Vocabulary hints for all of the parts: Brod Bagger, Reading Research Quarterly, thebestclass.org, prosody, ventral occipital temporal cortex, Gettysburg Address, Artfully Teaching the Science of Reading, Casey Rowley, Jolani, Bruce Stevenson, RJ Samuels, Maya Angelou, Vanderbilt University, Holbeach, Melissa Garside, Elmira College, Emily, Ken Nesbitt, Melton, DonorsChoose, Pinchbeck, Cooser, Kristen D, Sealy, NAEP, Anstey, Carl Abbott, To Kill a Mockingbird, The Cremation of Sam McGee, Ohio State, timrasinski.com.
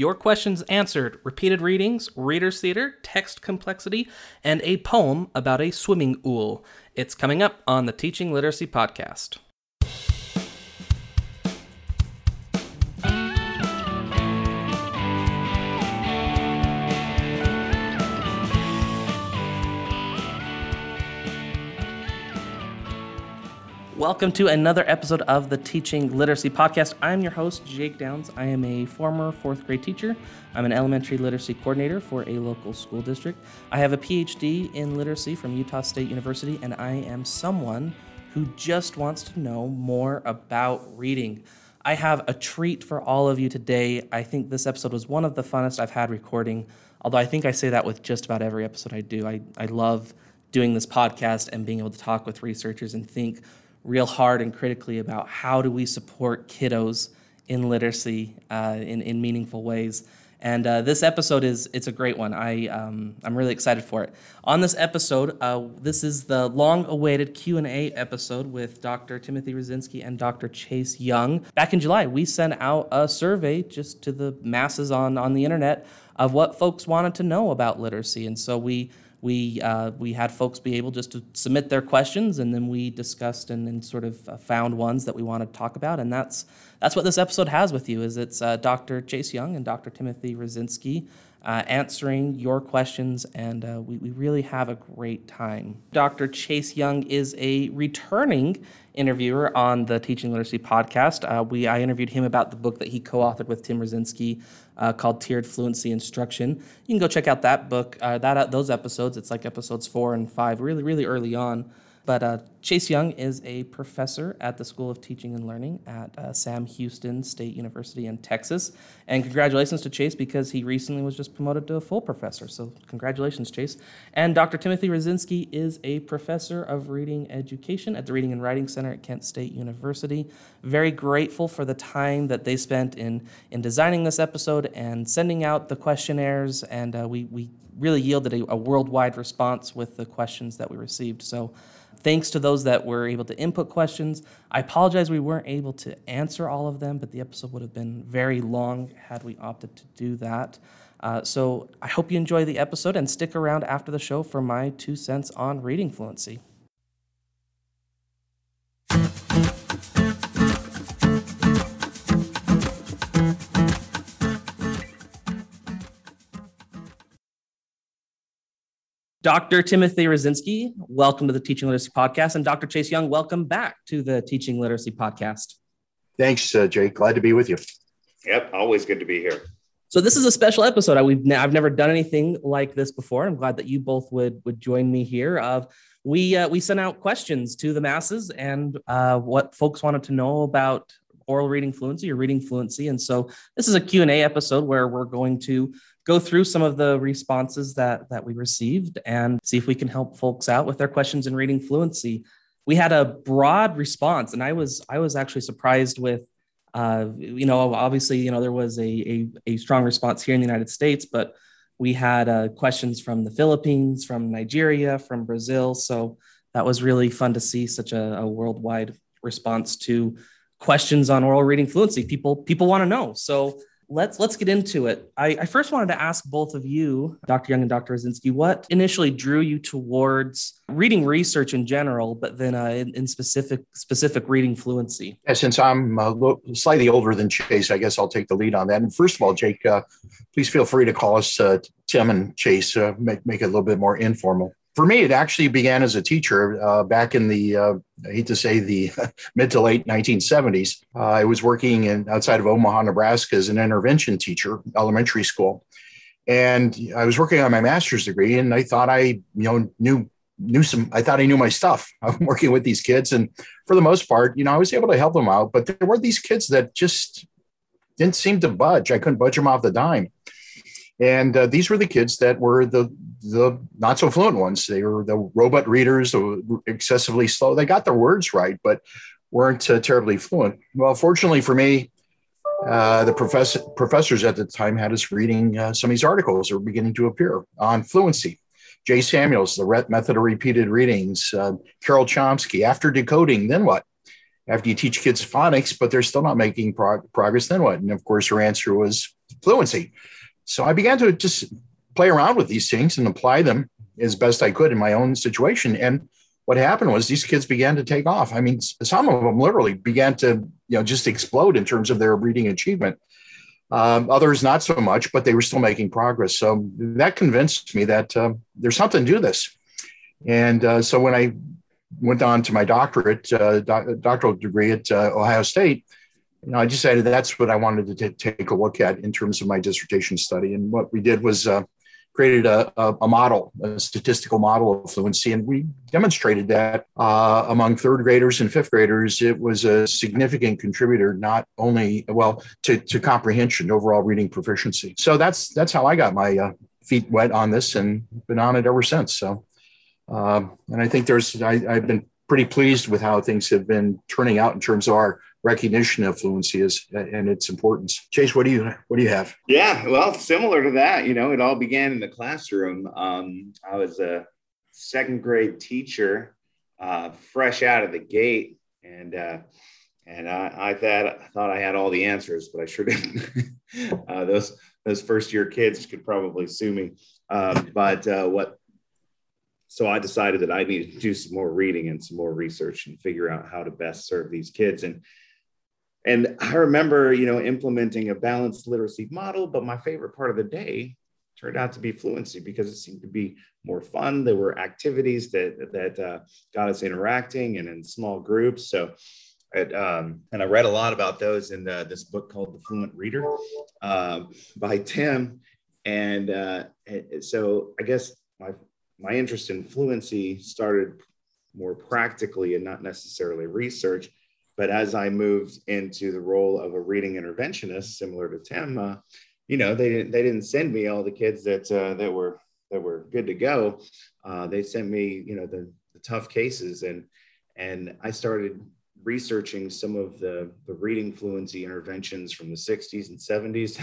your questions answered, repeated readings, reader's theater, text complexity, and a poem about a swimming ool. It's coming up on the Teaching Literacy Podcast. Welcome to another episode of the Teaching Literacy Podcast. I'm your host, Jake Downs. I am a former fourth grade teacher. I'm an elementary literacy coordinator for a local school district. I have a PhD in literacy from Utah State University, and I am someone who just wants to know more about reading. I have a treat for all of you today. I think this episode was one of the funnest I've had recording, although I think I say that with just about every episode I do. I love doing this podcast and being able to talk with researchers and think real hard and critically about how do we support kiddos in literacy in meaningful ways. And this episode it's a great one. I'm really excited for it. On this episode, this is the long-awaited Q&A episode with Dr. Timothy Rasinski and Dr. Chase Young. Back in July, we sent out a survey just to the masses on the internet of what folks wanted to know about literacy. And so we had folks be able just to submit their questions, and then we discussed and sort of found ones that we want to talk about, and that's what this episode has with you. Is it's Dr. Chase Young and Dr. Timothy Rasinski answering your questions, and we really have a great time. Dr. Chase Young is a returning interviewer on the Teaching Literacy Podcast. I interviewed him about the book that he co-authored with Tim Rasinski, called Tiered Fluency Instruction. You can go check out that book, those episodes. It's like episodes 4 and 5, really, really early on. But Chase Young is a professor at the School of Teaching and Learning at Sam Houston State University in Texas. And congratulations to Chase, because he recently was just promoted to a full professor. So congratulations, Chase. And Dr. Timothy Rasinski is a professor of reading education at the Reading and Writing Center at Kent State University. Very grateful for the time that they spent in designing this episode and sending out the questionnaires. And we really yielded a worldwide response with the questions that we received. So thanks to those that were able to input questions. I apologize we weren't able to answer all of them, but the episode would have been very long had we opted to do that. So I hope you enjoy the episode and stick around after the show for my 2 cents on reading fluency. Dr. Timothy Rasinski, welcome to the Teaching Literacy Podcast, and Dr. Chase Young, welcome back to the Teaching Literacy Podcast. Thanks, Jake. Glad to be with you. Yep, always good to be here. So this is a special episode. I've never done anything like this before. I'm glad that you both would join me here. We sent out questions to the masses and what folks wanted to know about oral reading fluency or reading fluency. And so this is a Q&A episode where we're going to go through some of the responses that we received and see if we can help folks out with their questions in reading fluency. We had a broad response, and I was actually surprised with, obviously, there was a strong response here in the United States, but we had questions from the Philippines, from Nigeria, from Brazil. So that was really fun to see such a worldwide response to questions on oral reading fluency. People want to know. So Let's get into it. I first wanted to ask both of you, Dr. Young and Dr. Rasinski, what initially drew you towards reading research in general, but then in specific reading fluency? Yeah, since I'm slightly older than Chase, I guess I'll take the lead on that. And first of all, Jake, please feel free to call us Tim and Chase, make it a little bit more informal. For me, it actually began as a teacher back in the mid to late 1970s. I was working outside of Omaha, Nebraska as an intervention teacher, elementary school. And I was working on my master's degree, and I thought I knew my stuff. I'm working with these kids, and for the most part, I was able to help them out, but there were these kids that just didn't seem to budge. I couldn't budge them off the dime. And these were the kids that were the not so fluent ones. They were the robot readers, excessively slow. They got their words right, but weren't terribly fluent. Well, fortunately for me, the professors at the time had us reading some of these articles that were beginning to appear on fluency. Jay Samuels, The Method of Repeated Readings, Carol Chomsky, After Decoding, Then What? After you teach kids phonics, but they're still not making progress, then what? And of course, her answer was fluency. So I began to just play around with these things and apply them as best I could in my own situation. And what happened was these kids began to take off. I mean, some of them literally began to, just explode in terms of their reading achievement. Others, not so much, but they were still making progress. So that convinced me that there's something to this. And so when I went on to my doctoral degree at Ohio State, I decided that's what I wanted to take a look at in terms of my dissertation study. And what we did was created a model, a statistical model of fluency. And we demonstrated that among third graders and fifth graders, it was a significant contributor, not only, to comprehension, overall reading proficiency. So that's how I got my feet wet on this and been on it ever since. So, and I think I've been pretty pleased with how things have been turning out in terms of our recognition of fluency and its importance. Chase, what do you have? Yeah, well, similar to that, it all began in the classroom. I was a second grade teacher, fresh out of the gate, and I thought I had all the answers, but I sure didn't. Those first year kids could probably sue me. So I decided that I needed to do some more reading and some more research and figure out how to best serve these kids. And I remember, implementing a balanced literacy model, but my favorite part of the day turned out to be fluency because it seemed to be more fun. There were activities that got us interacting and in small groups. So I read a lot about those in this book called The Fluent Reader by Tim. And so I guess my interest in fluency started more practically and not necessarily research, but as I moved into the role of a reading interventionist, similar to Tim, they didn't send me all the kids that were good to go. They sent me, the tough cases, and I started researching some of the reading fluency interventions from the 60s and 70s.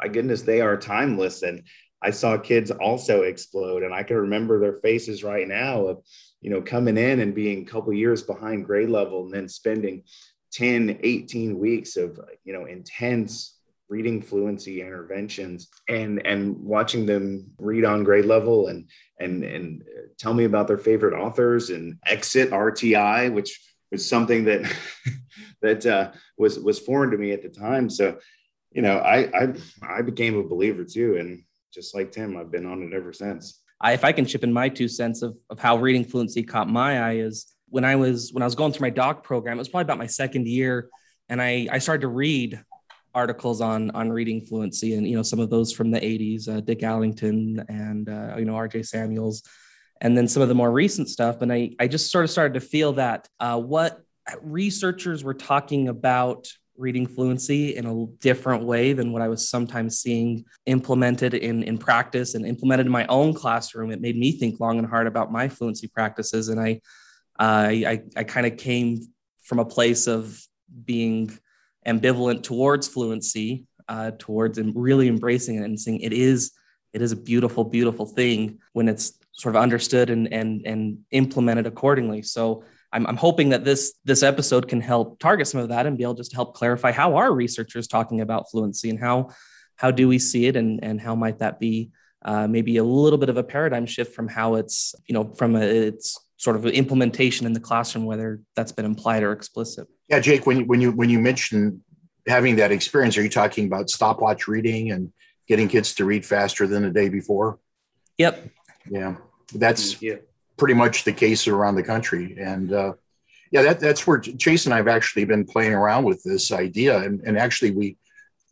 My goodness, they are timeless, and I saw kids also explode, and I can remember their faces right now of, coming in and being a couple years behind grade level and then spending 10, 18 weeks of, intense reading fluency interventions and watching them read on grade level and tell me about their favorite authors and exit RTI, which was something that, was foreign to me at the time. So, I became a believer too. And just like Tim, I've been on it ever since. If I can chip in my 2 cents of how reading fluency caught my eye is when I was going through my doc program, it was probably about my second year. And I started to read articles on reading fluency and, some of those from the 80s, Dick Allington and, RJ Samuels, and then some of the more recent stuff. And I just sort of started to feel that what researchers were talking about reading fluency in a different way than what I was sometimes seeing implemented in practice and implemented in my own classroom. It made me think long and hard about my fluency practices. And I kind of came from a place of being ambivalent towards fluency, towards and really embracing it and saying it is a beautiful, beautiful thing when it's sort of understood and implemented accordingly. So I'm hoping that this episode can help target some of that and be able just to help clarify how are researchers talking about fluency and how do we see it and how might that be maybe a little bit of a paradigm shift from how it's, from its sort of implementation in the classroom, whether that's been implied or explicit. Yeah, Jake, when you mention having that experience, are you talking about stopwatch reading and getting kids to read faster than the day before? Yep. Yeah, that's... Yeah. Pretty much the case around the country. And that's where Chase and I have actually been playing around with this idea. And actually we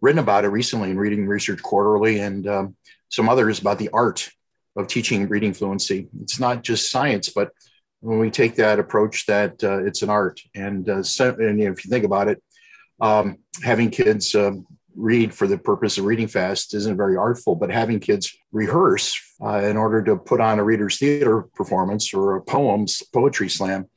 written about it recently in Reading Research Quarterly and some others about the art of teaching reading fluency. It's not just science, but when we take that approach that it's an art. And if you think about it, having kids read for the purpose of reading fast isn't very artful, but having kids rehearse in order to put on a reader's theater performance or a poetry slam,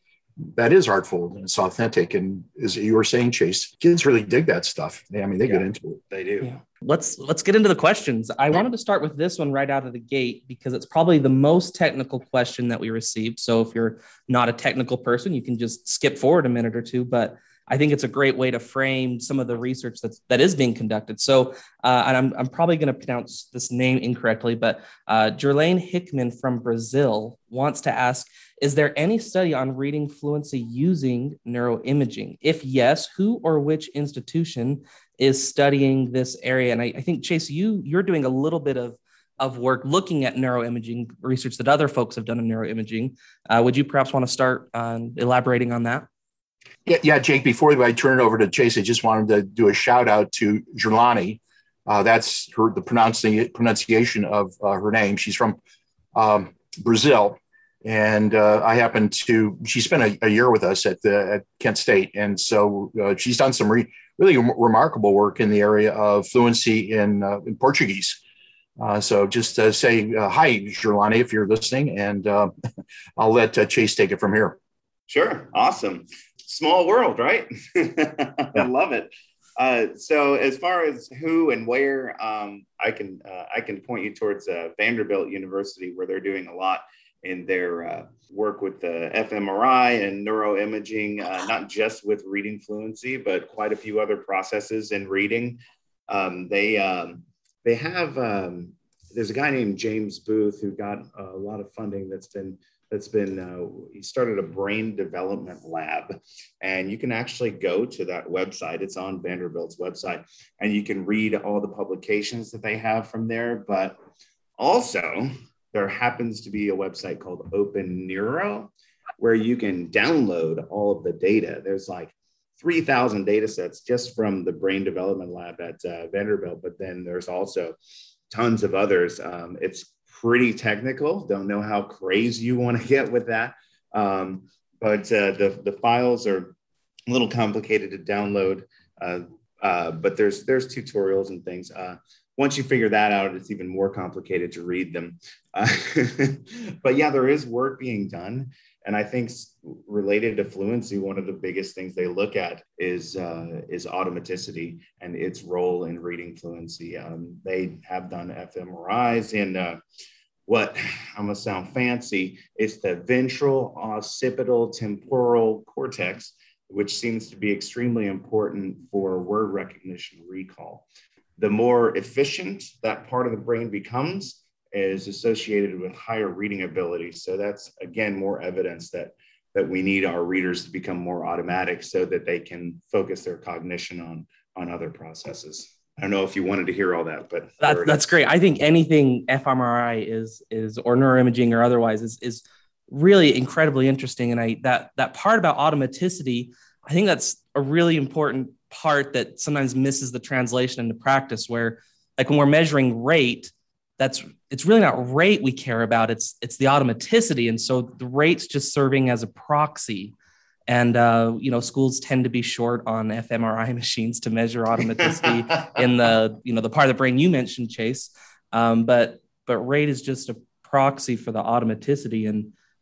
that is artful and it's authentic. And as you were saying, Chase, kids really dig that stuff. I mean, they get into it. They do. Yeah. Let's get into the questions. I wanted to start with this one right out of the gate because it's probably the most technical question that we received. So if you're not a technical person, you can just skip forward a minute or two, but I think it's a great way to frame some of the research that is being conducted. So, and I'm probably going to pronounce this name incorrectly, but Jerlane Hickman from Brazil wants to ask, is there any study on reading fluency using neuroimaging? If yes, who or which institution is studying this area? And I think, Chase, you're doing a little bit of work looking at neuroimaging research that other folks have done in neuroimaging. Would you perhaps want to start elaborating on that? Yeah, Jake, before I turn it over to Chase, I just wanted to do a shout out to Jolani. That's the pronunciation of her name. She's from Brazil. And she spent a year with us at Kent State. And so she's done some really remarkable work in the area of fluency in Portuguese. So just say hi, Jerlane, if you're listening, and I'll let Chase take it from here. Sure. Awesome. Small world, right? I love it. So as far as who and where, I can point you towards Vanderbilt University, where they're doing a lot in their work with the fMRI and neuroimaging, not just with reading fluency, but quite a few other processes in reading. They have, there's a guy named James Booth who got a lot of funding he started a brain development lab, and you can actually go to that website. It's on Vanderbilt's website, and you can read all the publications that they have from there. But also there happens to be a website called Open Neuro, where you can download all of the data. There's like 3,000 data sets just from the brain development lab at Vanderbilt, but then there's also tons of others. It's pretty technical. Don't know how crazy you want to get with that. But the files are a little complicated to download, but there's tutorials and things. Once you figure that out, it's even more complicated to read them. But yeah, there is work being done. And I think related to fluency, one of the biggest things they look at is automaticity and its role in reading fluency. They have done fMRIs and what I'm going to sound fancy, it's the ventral occipital temporal cortex, which seems to be extremely important for word recognition recall. The more efficient that part of the brain becomes, is associated with higher reading ability. So that's, again, more evidence that we need our readers to become more automatic so that they can focus their cognition on other processes. I don't know if you wanted to hear all that, but that's great. I think anything fMRI is or neuroimaging or otherwise is really incredibly interesting. And that part about automaticity, I think that's a really important part that sometimes misses the translation into practice, where like when we're measuring rate, it's really not rate we care about. It's the automaticity. And so the rate's just serving as a proxy. And, schools tend to be short on fMRI machines to measure automaticity in the part of the brain you mentioned, Chase. But rate is just a proxy for the automaticity.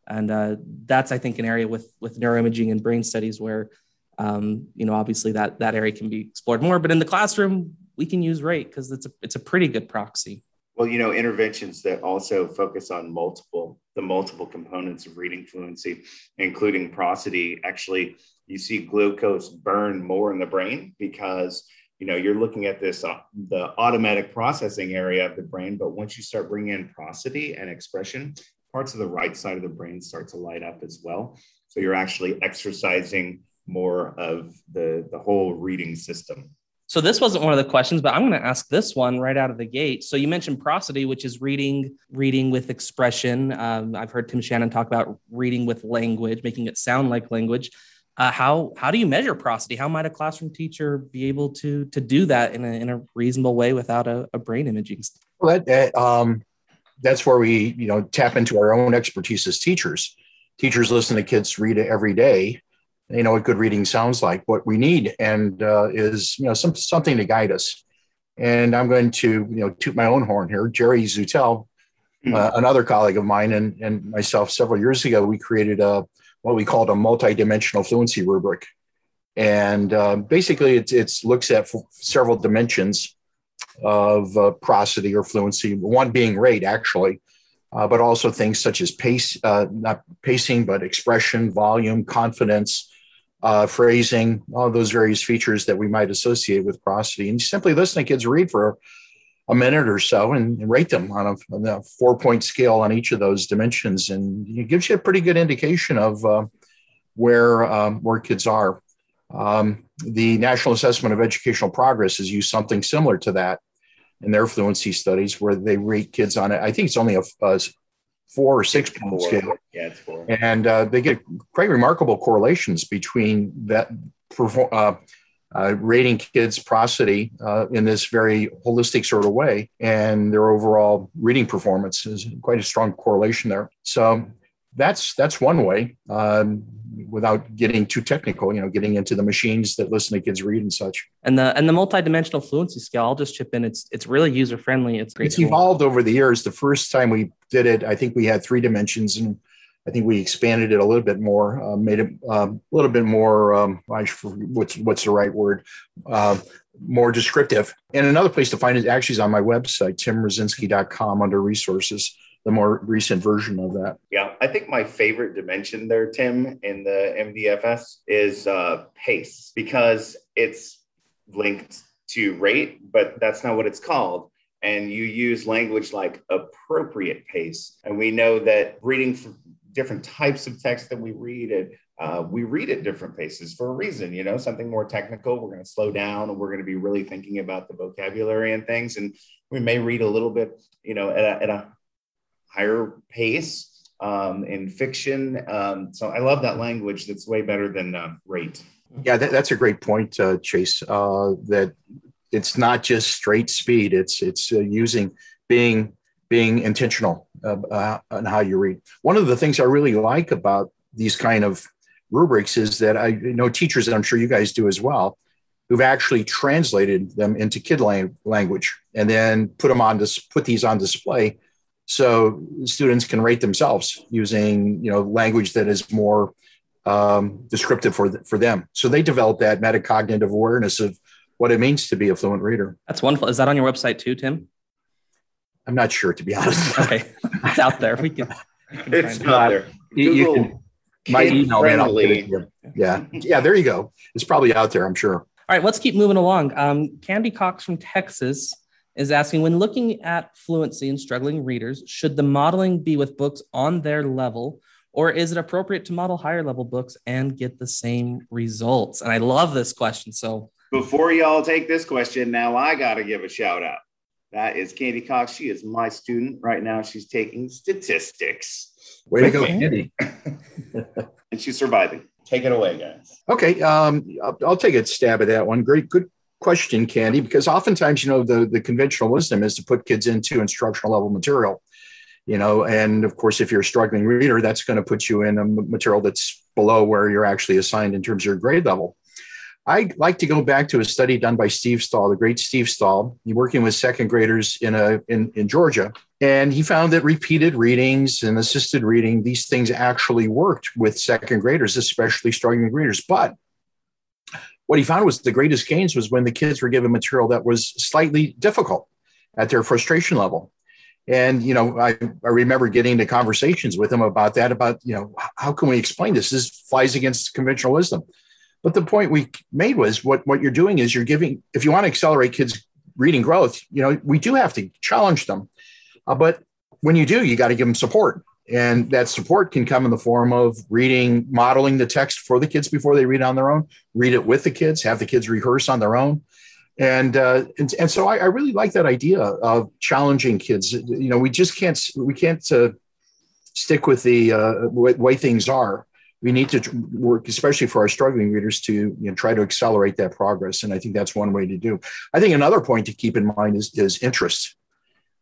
And that's, I think, an area with neuroimaging and brain studies where, obviously that area can be explored more. But in the classroom, we can use rate because it's a pretty good proxy. Well, interventions that also focus on the multiple components of reading fluency, including prosody. Actually, you see glucose burn more in the brain because, you're looking at this, the automatic processing area of the brain. But once you start bringing in prosody and expression, parts of the right side of the brain start to light up as well. So you're actually exercising more of the whole reading system. So this wasn't one of the questions, but I'm going to ask this one right out of the gate. So you mentioned prosody, which is reading with expression. I've heard Tim Shanahan talk about reading with language, making it sound like language. How do you measure prosody? How might a classroom teacher be able to do that in a reasonable way without a brain imaging? Well, that's where we tap into our own expertise as teachers. Teachers listen to kids read every day. They know what good reading sounds like, what we need, and is something to guide us. And I'm going to toot my own horn here. Jerry Zutel, another colleague of mine and myself, several years ago, we created what we called a multidimensional fluency rubric, and basically it looks at several dimensions of prosody or fluency. One being rate, actually. But also things such as pace, not pacing, but expression, volume, confidence, phrasing, all those various features that we might associate with prosody. And simply listen to kids read for a minute or so and rate them on a 4-point scale on each of those dimensions. And it gives you a pretty good indication of where kids are. The National Assessment of Educational Progress has used something similar to that in their fluency studies, where they rate kids on it. I think it's only a 4 or 6 point scale. Yeah, it's 4. And they get quite remarkable correlations between that rating kids' prosody in this very holistic sort of way and their overall reading performance. Is quite a strong correlation there. So that's one way, without getting too technical, getting into the machines that listen to kids read and such. And the multidimensional fluency scale, I'll just chip in. It's really user friendly. It's great. It's evolved over the years. The first time we did it, I think we had 3 dimensions, and I think we expanded it a little bit more, made it a little bit more, what's the right word, more descriptive. And another place to find it actually is on my website, timrasinski.com, under resources, the more recent version of that. Yeah, I think my favorite dimension there, Tim, in the MDFS is pace, because it's linked to rate, but that's not what it's called. And you use language like appropriate pace. And we know that reading from different types of text that we read, and we read at different paces for a reason, something more technical, we're going to slow down, and we're going to be really thinking about the vocabulary and things. And we may read a little bit, at a higher pace in fiction. So I love that language. That's way better than rate. Yeah, that's a great point, Chase, that it's not just straight speed. It's using being intentional on how you read. One of the things I really like about these kind of rubrics is that I know teachers, and I'm sure you guys do as well, who've actually translated them into kid language and then put these on display so students can rate themselves using language that is more descriptive for them. So they develop that metacognitive awareness of what it means to be a fluent reader. That's wonderful. Is that on your website too, Tim? I'm not sure, to be honest. Okay, it's out there. It's out there. Google my email. Yeah, there you go. It's probably out there, I'm sure. All right, let's keep moving along. Candy Cox from Texas is asking, when looking at fluency in struggling readers, should the modeling be with books on their level, or is it appropriate to model higher level books and get the same results? And I love this question. So before y'all take this question, now I got to give a shout out. That is Candy Cox. She is my student right now. She's taking statistics. Way to go, Candy. And she's surviving. Take it away, guys. Okay. I'll take a stab at that one. Great. Good question, Candy, because oftentimes, the conventional wisdom is to put kids into instructional level material, and of course, if you're a struggling reader, that's going to put you in a material that's below where you're actually assigned in terms of your grade level. I like to go back to a study done by Steve Stahl, the great Steve Stahl, working with second graders in Georgia. And he found that repeated readings and assisted reading, these things actually worked with second graders, especially struggling readers. But what he found was the greatest gains was when the kids were given material that was slightly difficult at their frustration level. And, I remember getting into conversations with him about that, how can we explain this? This flies against conventional wisdom. But the point we made was what you're doing is you're giving, if you want to accelerate kids' reading growth, we do have to challenge them. But when you do, you got to give them support. And that support can come in the form of reading, modeling the text for the kids before they read on their own, read it with the kids, have the kids rehearse on their own. And so I really like that idea of challenging kids. We just can't stick with the way things are. We need to work, especially for our struggling readers, to try to accelerate that progress. And I think that's one way to do. I think another point to keep in mind is interest.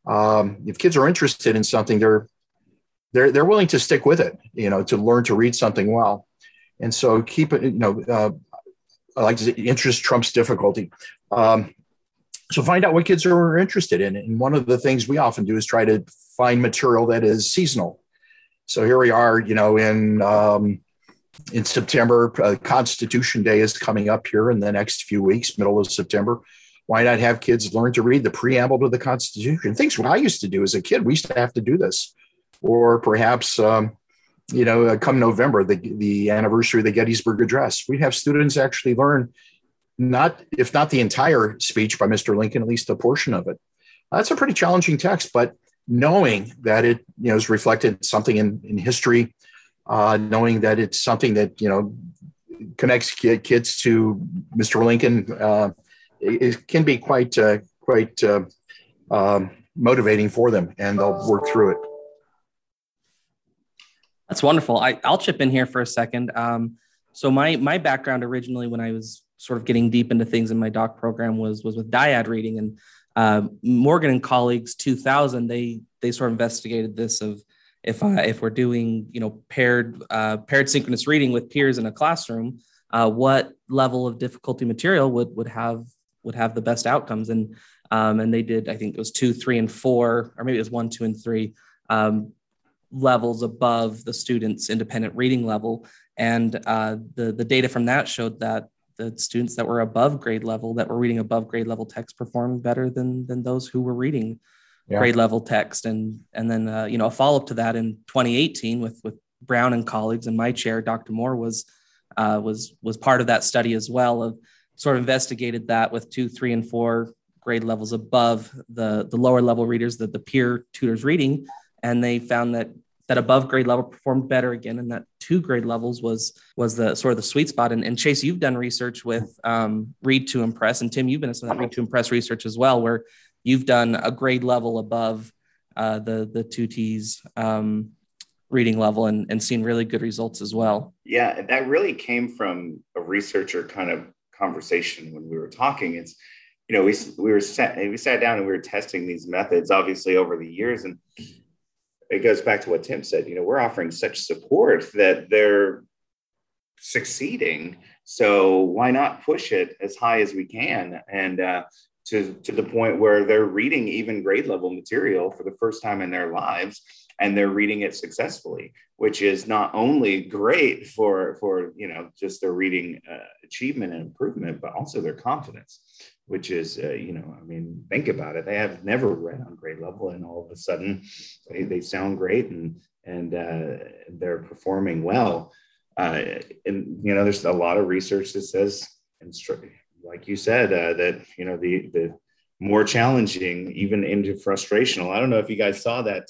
If kids are interested in something, they're willing to stick with it, to learn to read something well. And so keep it, I like to say interest trumps difficulty. So find out what kids are interested in. And one of the things we often do is try to find material that is seasonal. So here we are, in September, Constitution Day is coming up here in the next few weeks, middle of September. Why not have kids learn to read the preamble to the Constitution? Things what I used to do as a kid, we used to have to do this. Or perhaps you know, come November, the anniversary of the Gettysburg Address, we have students actually learn not, if not the entire speech by Mr. Lincoln, at least a portion of it. That's a pretty challenging text, but knowing that it, you know, is reflected something in history, knowing that it's something that, you know, connects kids to Mr. Lincoln, it can be quite motivating for them, and they'll work through it. That's wonderful. I'll chip in here for a second. So my background originally, when I was sort of getting deep into things in my doc program, was with dyad reading, and Morgan and colleagues 2000, they sort of investigated this of if we're doing, you know, paired synchronous reading with peers in a classroom, what level of difficulty material would have the best outcomes. And they did, I think it was 2, 3, and 4, or maybe it was 1, 2, and 3, levels above the students' independent reading level. And the data from that showed that the students that were above grade level, that were reading above grade level text, performed better than those who were reading grade level text. And then, you know, a follow-up to that in 2018 with Brown and colleagues, and my chair, Dr. Moore, was part of that study as well, of sort of investigated that with 2, 3, and 4 grade levels above the lower level readers, the peer tutors reading. And they found that above grade level performed better again, and that 2 grade levels was the sort of the sweet spot. And Chase, you've done research with Read to Impress, and Tim, you've been in some of that Read to Impress research as well, where you've done a grade level above the 2T's reading level and seen really good results as well. Yeah, that really came from a researcher kind of conversation when we were talking. It's, you know, we sat down and we were testing these methods, obviously, over the years, and it goes back to what Tim said, you know, we're offering such support that they're succeeding. So why not push it as high as we can? And to the point where they're reading even grade level material for the first time in their lives, and they're reading it successfully, which is not only great for you know, just their reading achievement and improvement, but also their confidence, which is, you know, I mean, think about it. They have never read on grade level, and all of a sudden they sound great and they're performing well. And, you know, there's a lot of research that says, like you said, that, you know, the more challenging, even into frustrational. I don't know if you guys saw that,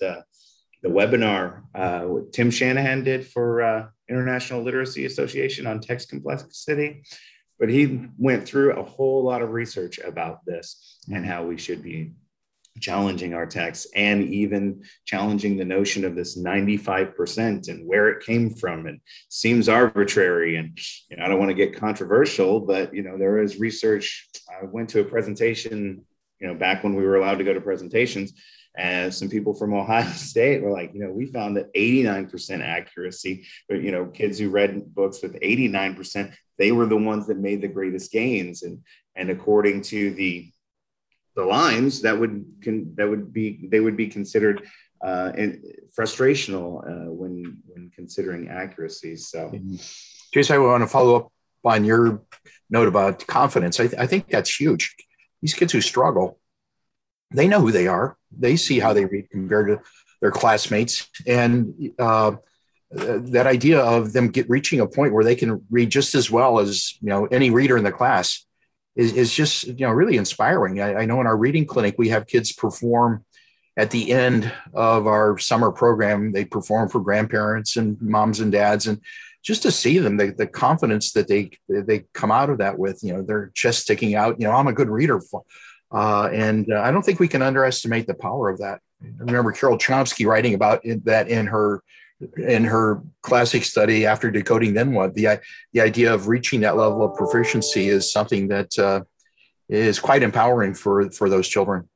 the webinar what Tim Shanahan did for International Literacy Association on text complexity, but he went through a whole lot of research about this and how we should be challenging our texts, and even challenging the notion of this 95% and where it came from, and seems arbitrary. And, you know, I don't want to get controversial, but, you know, there is research. I went to a presentation, you know, back when we were allowed to go to presentations, and some people from Ohio State were like, you know, we found that 89% accuracy, but, you know, kids who read books with 89%, they were the ones that made the greatest gains. And according to the lines, they would be considered frustrational when considering accuracy. So, Chase, I want to follow up on your note about confidence. I think that's huge. These kids who struggle, they know who they are. They see how they read compared to their classmates. And that idea of them reaching a point where they can read just as well as, you know, any reader in the class is just, you know, really inspiring. I know in our reading clinic, we have kids perform at the end of our summer program. They perform for grandparents and moms and dads. And just to see them, the confidence that they come out of that with, you know, their chest sticking out, you know, I'm a good reader. And I don't think we can underestimate the power of that. I remember Carol Chomsky writing about that in her classic study, After Decoding Then What. The idea of reaching that level of proficiency is something that is quite empowering for those children.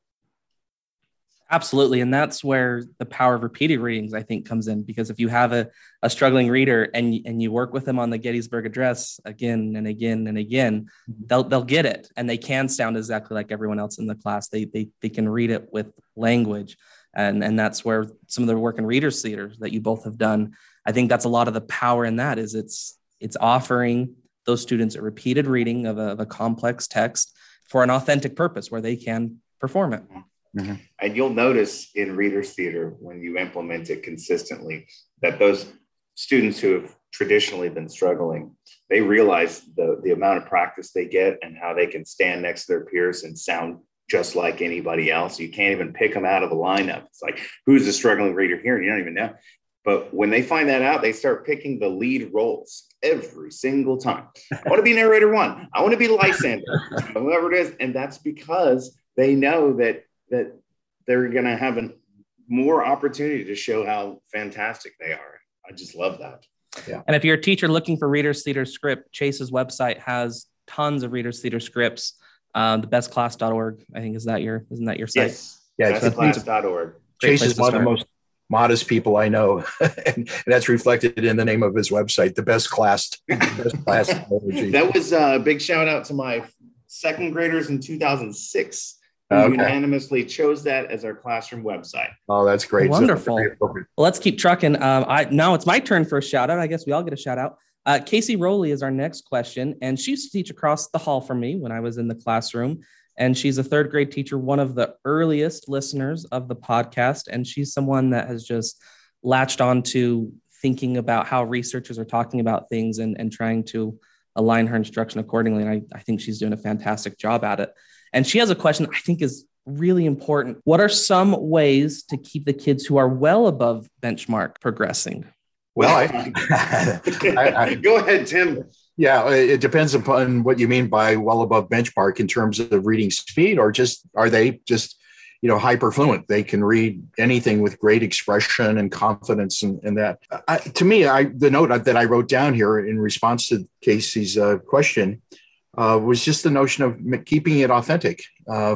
Absolutely. And that's where the power of repeated readings, I think, comes in, because if you have a struggling reader and you work with them on the Gettysburg Address again and again and again, they'll get it, and they can sound exactly like everyone else in the class. They can read it with language. And that's where some of the work in Readers Theater that you both have done, I think that's a lot of the power in that, is it's offering those students a repeated reading of a complex text for an authentic purpose where they can perform it. Mm-hmm. And you'll notice in Readers Theater, when you implement it consistently, that those students who have traditionally been struggling, they realize the amount of practice they get and how they can stand next to their peers and sound just like anybody else. You can't even pick them out of the lineup. It's like, who's the struggling reader here? And you don't even know. But when they find that out, they start picking the lead roles every single time. I want to be narrator one. I want to be Lysander, whoever it is. And that's because they know that they're going to have more opportunity to show how fantastic they are. I just love that. Yeah. And if you're a teacher looking for Reader's Theater script, Chase's website has tons of Reader's Theater scripts. Thebestclass.org, I think, isn't that your site? Yes. Yeah, thebestclass.org. Chase is one of the most modest people I know, and that's reflected in the name of his website, The Best Class. That was a big shout out to my second graders in 2006. We unanimously chose that as our classroom website. Oh, that's great. Wonderful. So, well, let's keep trucking. Now it's my turn for a shout out. I guess we all get a shout out. Casey Rowley is our next question. And she used to teach across the hall from me when I was in the classroom. And she's a third grade teacher, one of the earliest listeners of the podcast. And she's someone that has just latched on to thinking about how researchers are talking about things and trying to align her instruction accordingly. And I think she's doing a fantastic job at it. And she has a question I think is really important. What are some ways to keep the kids who are well above benchmark progressing? Well, go ahead, Tim. Yeah, it depends upon what you mean by well above benchmark in terms of reading speed, or just are they just, hyperfluent? They can read anything with great expression and confidence, and that. To me, the note that I wrote down here in response to Casey's question was just the notion of keeping it authentic,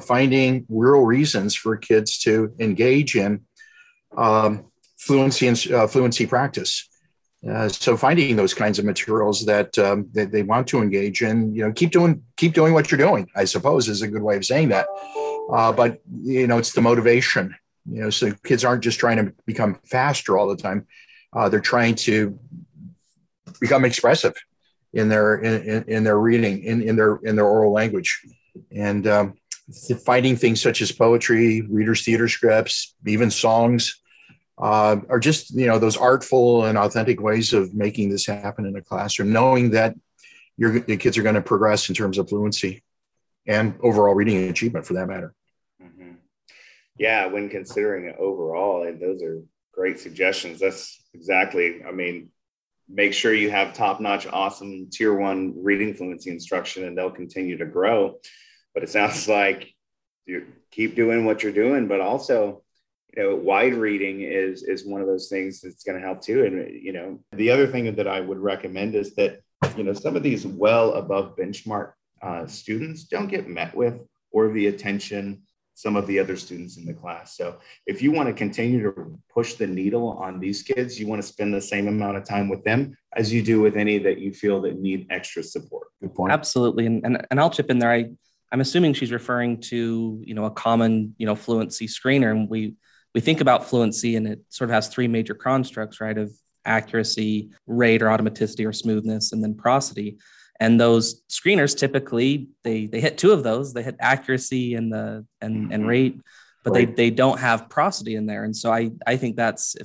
finding real reasons for kids to engage in fluency and fluency practice. So finding those kinds of materials that they want to engage in, keep doing what you're doing, I suppose, is a good way of saying that. But, it's the motivation, so kids aren't just trying to become faster all the time. They're trying to become expressive in their in their reading, in their oral language, and finding things such as poetry, readers' theater scripts, even songs, are just those artful and authentic ways of making this happen in a classroom, knowing that the kids are going to progress in terms of fluency and overall reading achievement, for that matter. Mm-hmm. Yeah, when considering it overall, those are great suggestions. That's exactly. I mean, make sure you have top-notch, awesome tier one reading fluency instruction, and they'll continue to grow. But it sounds like you keep doing what you're doing, but also, wide reading is one of those things that's going to help too. And, the other thing that I would recommend is that, some of these well above benchmark students don't get met with or the attention some of the other students in the class. So if you want to continue to push the needle on these kids, you want to spend the same amount of time with them as you do with any that you feel that need extra support. Good point. Absolutely. And I'll chip in there. I'm assuming she's referring to, a common, fluency screener. And we think about fluency, and it sort of has three major constructs, right? Of accuracy, rate or automaticity or smoothness, and then prosody. And those screeners typically they hit two of those. They hit accuracy and rate, but they don't have prosody in there. And so I think that's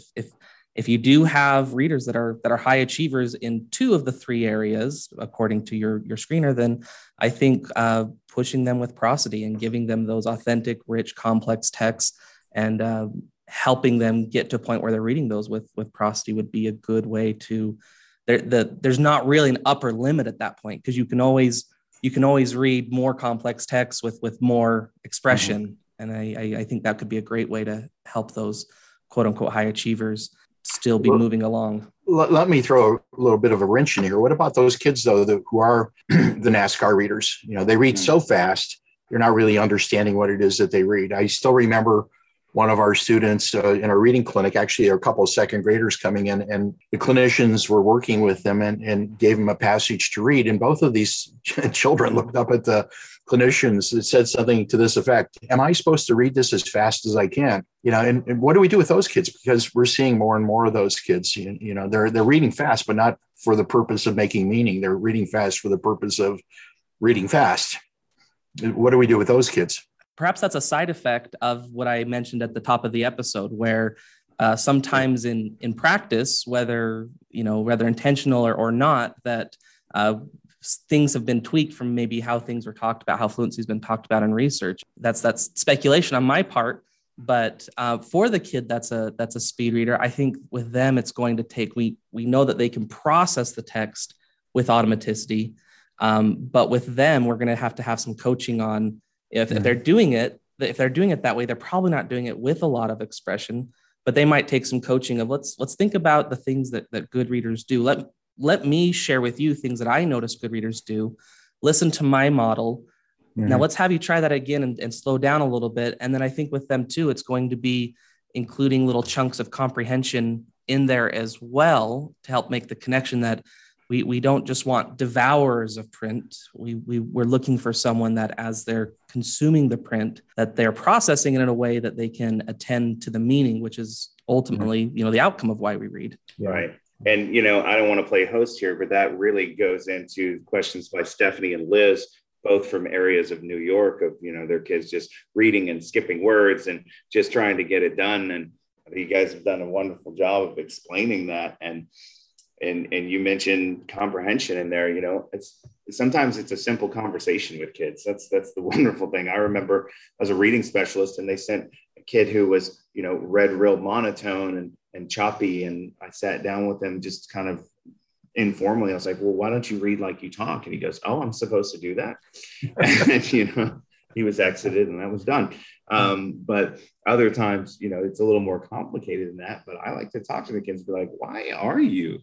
if you do have readers that are high achievers in two of the three areas according to your screener, then I think pushing them with prosody and giving them those authentic, rich, complex texts and helping them get to a point where they're reading those with prosody would be a good way to. There's not really an upper limit at that point, because you can always read more complex texts with more expression. Mm-hmm. And I think that could be a great way to help those quote unquote high achievers still be moving along. Let me throw a little bit of a wrench in here. What about those kids, though, who are the NASCAR readers? They read so fast, you're not really understanding what it is that they read. I still remember one of our students in our reading clinic, actually a couple of second graders coming in, and the clinicians were working with them and gave them a passage to read. And both of these children looked up at the clinicians that said something to this effect: am I supposed to read this as fast as I can? And what do we do with those kids? Because we're seeing more and more of those kids, they're reading fast, but not for the purpose of making meaning. They're reading fast for the purpose of reading fast. What do we do with those kids? Perhaps that's a side effect of what I mentioned at the top of the episode, where sometimes in practice, whether intentional or not, that things have been tweaked from maybe how things were talked about, how fluency has been talked about in research. That's speculation on my part. But for the kid that's a speed reader, I think with them it's going to take, we know that they can process the text with automaticity, but with them we're going to have some coaching on if they're doing it. If they're doing it that way, they're probably not doing it with a lot of expression, but they might take some coaching of let's think about the things that good readers do. Let me share with you things that I notice good readers do. Listen to my model. Now let's have you try that again and slow down a little bit. And then I think with them too, it's going to be including little chunks of comprehension in there as well to help make the connection that we don't just want devourers of print. We're looking for someone that as they're consuming the print, that they're processing it in a way that they can attend to the meaning, which is ultimately, the outcome of why we read. Right. And, I don't want to play host here, but that really goes into questions by Stephanie and Liz, both from areas of New York of, their kids just reading and skipping words and just trying to get it done. And you guys have done a wonderful job of explaining that. And you mentioned comprehension in there, sometimes it's a simple conversation with kids. That's the wonderful thing. I remember as a reading specialist and they sent a kid who was, read real monotone and choppy. And I sat down with him just kind of informally. I was like, well, why don't you read like you talk? And he goes, oh, I'm supposed to do that. And, he was exited and that was done. But other times, it's a little more complicated than that. But I like to talk to the kids and be like, why are you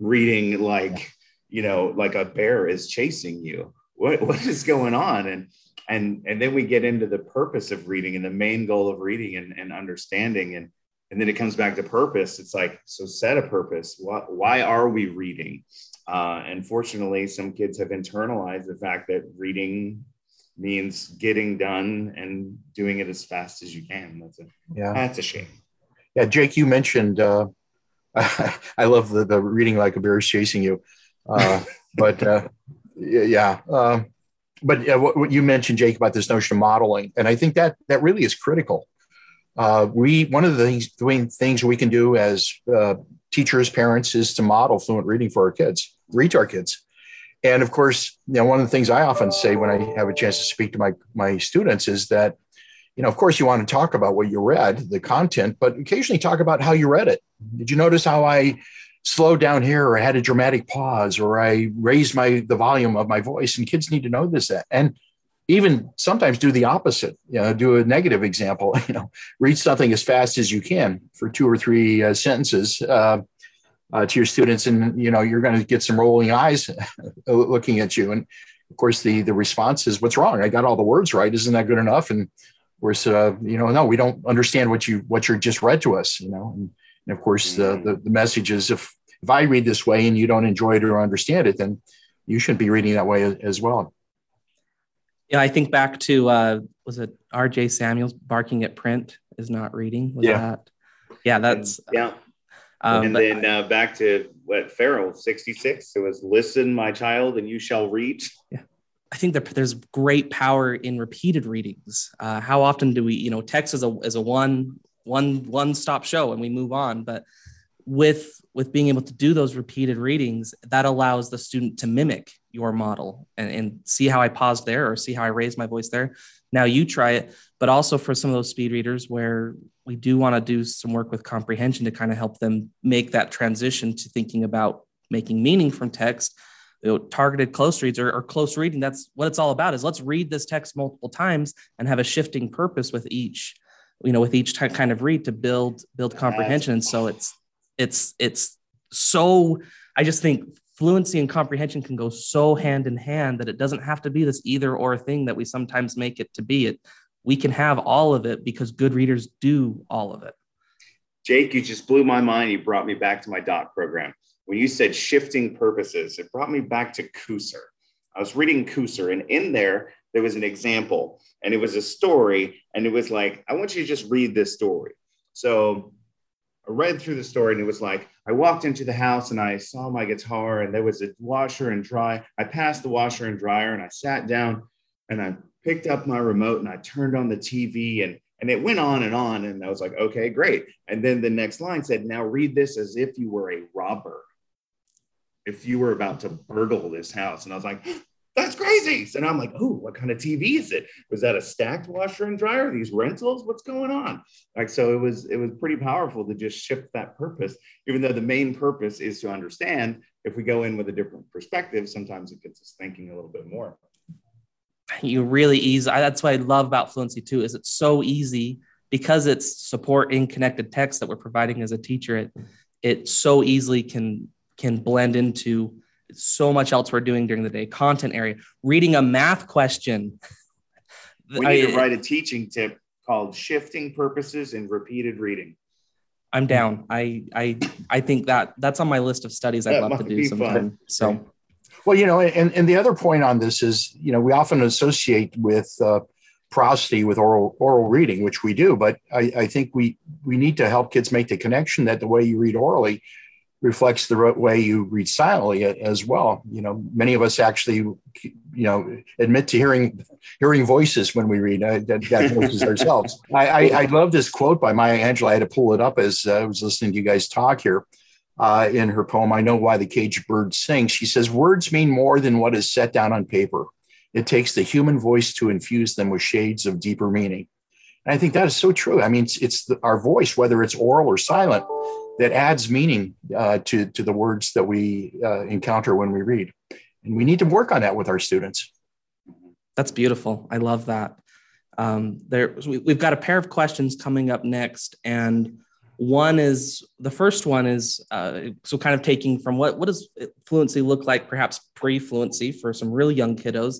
reading like, like a bear is chasing you? What is going on? And then we get into the purpose of reading and the main goal of reading and understanding. And then it comes back to purpose. It's like, so set a purpose. Why are we reading? And fortunately, some kids have internalized the fact that reading means getting done and doing it as fast as you can. That's a shame. Yeah, Jake, you mentioned, I love the reading like a bear is chasing you. But what you mentioned, Jake, about this notion of modeling. And I think that really is critical. One of the things we can do as teachers, parents, is to model fluent reading for our kids, read to our kids. And of course, one of the things I often say when I have a chance to speak to my students is that, of course you want to talk about what you read, the content, but occasionally talk about how you read it. Did you notice how I slowed down here, or I had a dramatic pause, or I raised the volume of my voice? And kids need to know this. And even sometimes do the opposite, do a negative example, read something as fast as you can for 2 or 3 sentences to your students. And, you're going to get some rolling eyes looking at you. And of course, the response is, what's wrong? I got all the words right. Isn't that good enough? And of course, no, we don't understand what you're just read to us, And of course, the message is, if I read this way and you don't enjoy it or understand it, then you shouldn't be reading that way as well. Yeah, I think back to, was it RJ Samuels, barking at print is not reading? That? Yeah, that's. Yeah. And then back to what Farrell, 66, it was listen, my child, and you shall read. Yeah, I think that there's great power in repeated readings. How often do we, text is a one stop show and we move on. But with being able to do those repeated readings, that allows the student to mimic your model and see how I paused there or see how I raised my voice there. Now you try it, but also for some of those speed readers where we do want to do some work with comprehension to kind of help them make that transition to thinking about making meaning from text, targeted close reads or close reading. That's what it's all about is let's read this text multiple times and have a shifting purpose with each, type kind of read to build comprehension. And so it's so, I just think fluency and comprehension can go so hand in hand that it doesn't have to be this either or thing that we sometimes make it to be. We can have all of it because good readers do all of it. Jake, you just blew my mind. You brought me back to my doc program. When you said shifting purposes, it brought me back to Cooser. I was reading Cooser, and in there was an example, and it was a story, and it was like, I want you to just read this story. So I read through the story and it was like, I walked into the house and I saw my guitar and there was a washer and dryer. I passed the washer and dryer and I sat down and I picked up my remote and I turned on the TV and And it went on and on. And I was like, okay, great. And then the next line said, now read this as if you were a robber, if you were about to burgle this house. And I was like, that's crazy. And I'm like, oh, what kind of TV is it? Was that a stacked washer and dryer? Are these rentals? What's going on? Like, so it was pretty powerful to just shift that purpose, even though the main purpose is to understand. If we go in with a different perspective, sometimes it gets us thinking a little bit more. You really easy. That's what I love about Fluency too, is it's so easy because it's support in connected text that we're providing as a teacher. It so easily can blend into so much else we're doing during the day. Content area, reading a math question. We need to write a teaching tip called shifting purposes and repeated reading. I'm down. I think that's on my list of studies I'd love to do sometime. So, well, and the other point on this is, we often associate with prosody with oral reading, which we do, but I think we need to help kids make the connection that the way you read orally reflects the way you read silently as well. Many of us actually, admit to hearing voices when we read. That voices ourselves. I love this quote by Maya Angelou. I had to pull it up as I was listening to you guys talk here. In her poem, I Know Why the Caged Bird Sings, she says, words mean more than what is set down on paper. It takes the human voice to infuse them with shades of deeper meaning. And I think that is so true. I mean, it's our voice, whether it's oral or silent, that adds meaning to the words that we encounter when we read. And we need to work on that with our students. That's beautiful. I love that. We've got a pair of questions coming up next. And the first one is kind of taking from what does fluency look like, perhaps pre-fluency for some really young kiddos?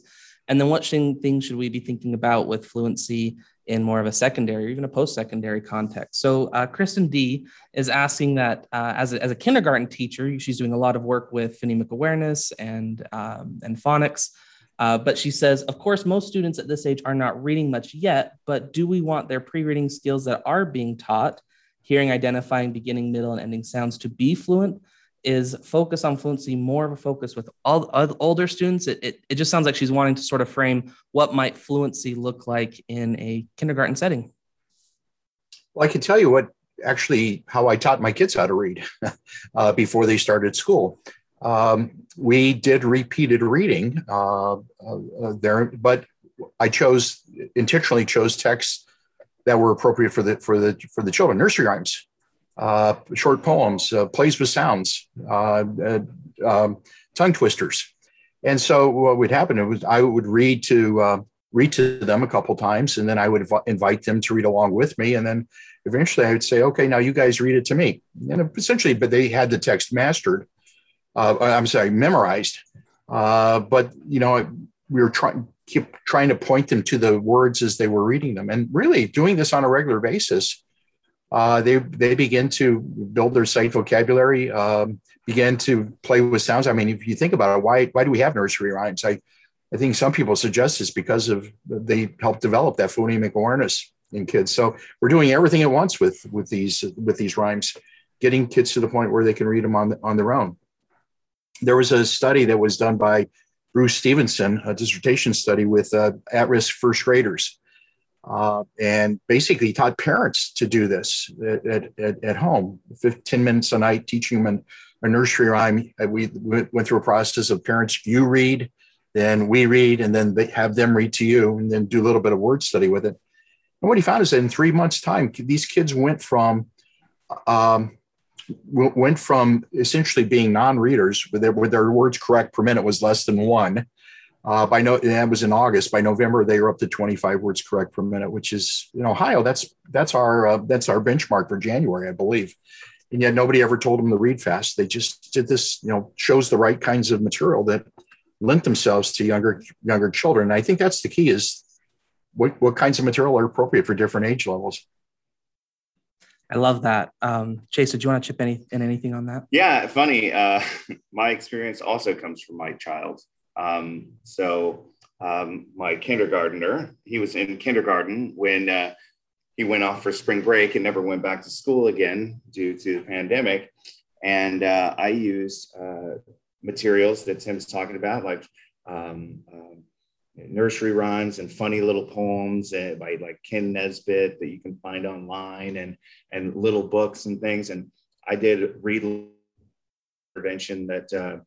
And then what things should we be thinking about with fluency in more of a secondary or even a post-secondary context? So Kristen D is asking that as a kindergarten teacher, she's doing a lot of work with phonemic awareness and phonics. But she says, of course, most students at this age are not reading much yet, but do we want their pre-reading skills that are being taught, hearing, identifying, beginning, middle, and ending sounds, to be fluent? Is focus on fluency more of a focus with all older students? It just sounds like she's wanting to sort of frame what might fluency look like in a kindergarten setting. Well, I can tell you how I taught my kids how to read before they started school. We did repeated reading there, but I intentionally chose texts that were appropriate for the children, nursery rhymes. Short poems, plays with sounds, tongue twisters. And so what would happen was I would read to them a couple times, and then I would invite them to read along with me. And then eventually I would say, okay, now you guys read it to me. And essentially, but they had the text memorized. But, we were keep trying to point them to the words as they were reading them. And really doing this on a regular basis, they begin to build their sight vocabulary, begin to play with sounds. I mean, if you think about it, why do we have nursery rhymes? I think some people suggest it's because they help develop that phonemic awareness in kids. So we're doing everything at once with these rhymes, getting kids to the point where they can read them on their own. There was a study that was done by Bruce Stevenson, a dissertation study with at-risk first graders. And basically taught parents to do this at home, 10 minutes a night, teaching them a nursery rhyme. We went through a process of parents, you read, then we read, and then they have them read to you, and then do a little bit of word study with it. And what he found is that in 3 months' time, these kids went from essentially being non-readers, with their words correct per minute was less than one. That was in August. By November, they were up to 25 words correct per minute, which is in Ohio. That's our benchmark for January, I believe. And yet nobody ever told them to read fast. They just did this. Shows the right kinds of material that lent themselves to younger children. And I think that's the key: is what kinds of material are appropriate for different age levels. I love that. Chase, did you want to chip in anything on that? Yeah, funny. My experience also comes from my child. My kindergartner, he was in kindergarten when he went off for spring break and never went back to school again due to the pandemic. And I used materials that Tim's talking about, like nursery rhymes and funny little poems by like Ken Nesbitt that you can find online, and little books and things. And I did read intervention that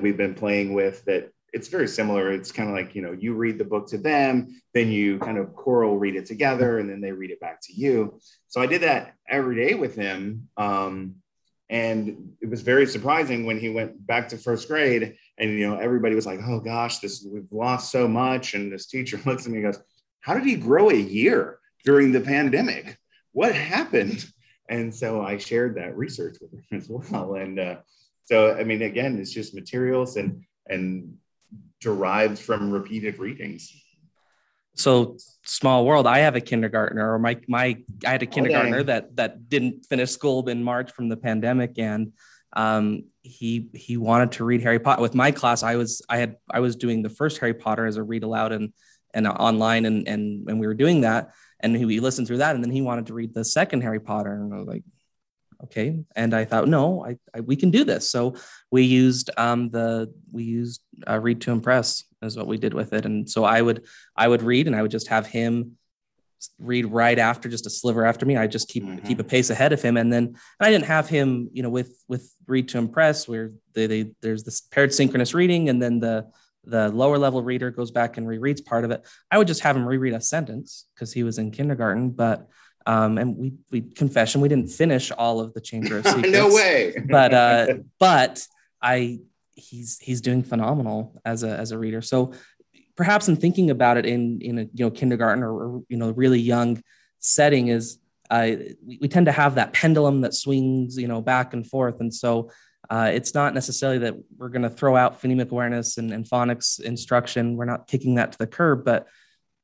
we've been playing with, that it's very similar. It's kind of like, you read the book to them, then you kind of choral read it together, and then they read it back to you. So I did that every day with him. And it was very surprising when he went back to first grade, and, everybody was like, oh gosh, we've lost so much. And this teacher looks at me and goes, how did he grow a year during the pandemic? What happened? And so I shared that research with him as well. And so, I mean, again, it's just materials and derived from repeated readings. So, small world. I have a kindergartner, or I had a kindergartner that didn't finish school in March from the pandemic, and he wanted to read Harry Potter with my class. I was doing the first Harry Potter as a read aloud and online, and we were doing that, and we listened through that, and then he wanted to read the second Harry Potter, and I was like, okay. And I thought, no, we can do this. So we used Read to Impress is what we did with it. And so I would read, and I would just have him read right after, just a sliver after me. I just keep a pace ahead of him. And then I didn't have him, with Read to Impress, where there's this paired synchronous reading, and then the lower level reader goes back and rereads part of it. I would just have him reread a sentence because he was in kindergarten, but and we confession, we didn't finish all of the Chamber of Secrets. No way. But he's doing phenomenal as a reader. So perhaps in thinking about it in a kindergarten or really young setting is we tend to have that pendulum that swings, back and forth. And so it's not necessarily that we're going to throw out phonemic awareness and phonics instruction. We're not kicking that to the curb, but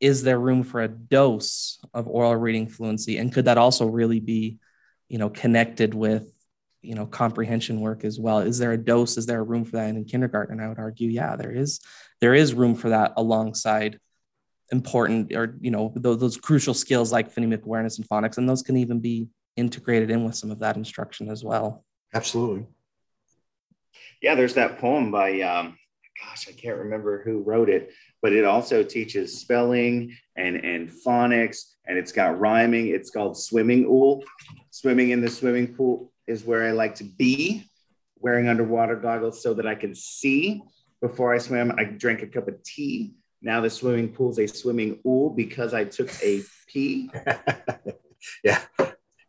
is there room for a dose of oral reading fluency? And could that also really be, connected with, comprehension work as well? Is there a dose? Is there a room for that in kindergarten? And I would argue, yeah, there is room for that alongside important or, those crucial skills like phonemic awareness and phonics. And those can even be integrated in with some of that instruction as well. Absolutely. Yeah, there's that poem by, gosh, I can't remember who wrote it, but it also teaches spelling and phonics, and it's got rhyming. It's called Swimming Ool. Swimming in the swimming pool is where I like to be, wearing underwater goggles so that I can see. Before I swim, I drank a cup of tea. Now the swimming pool's a swimming ool because I took a pee. Yeah.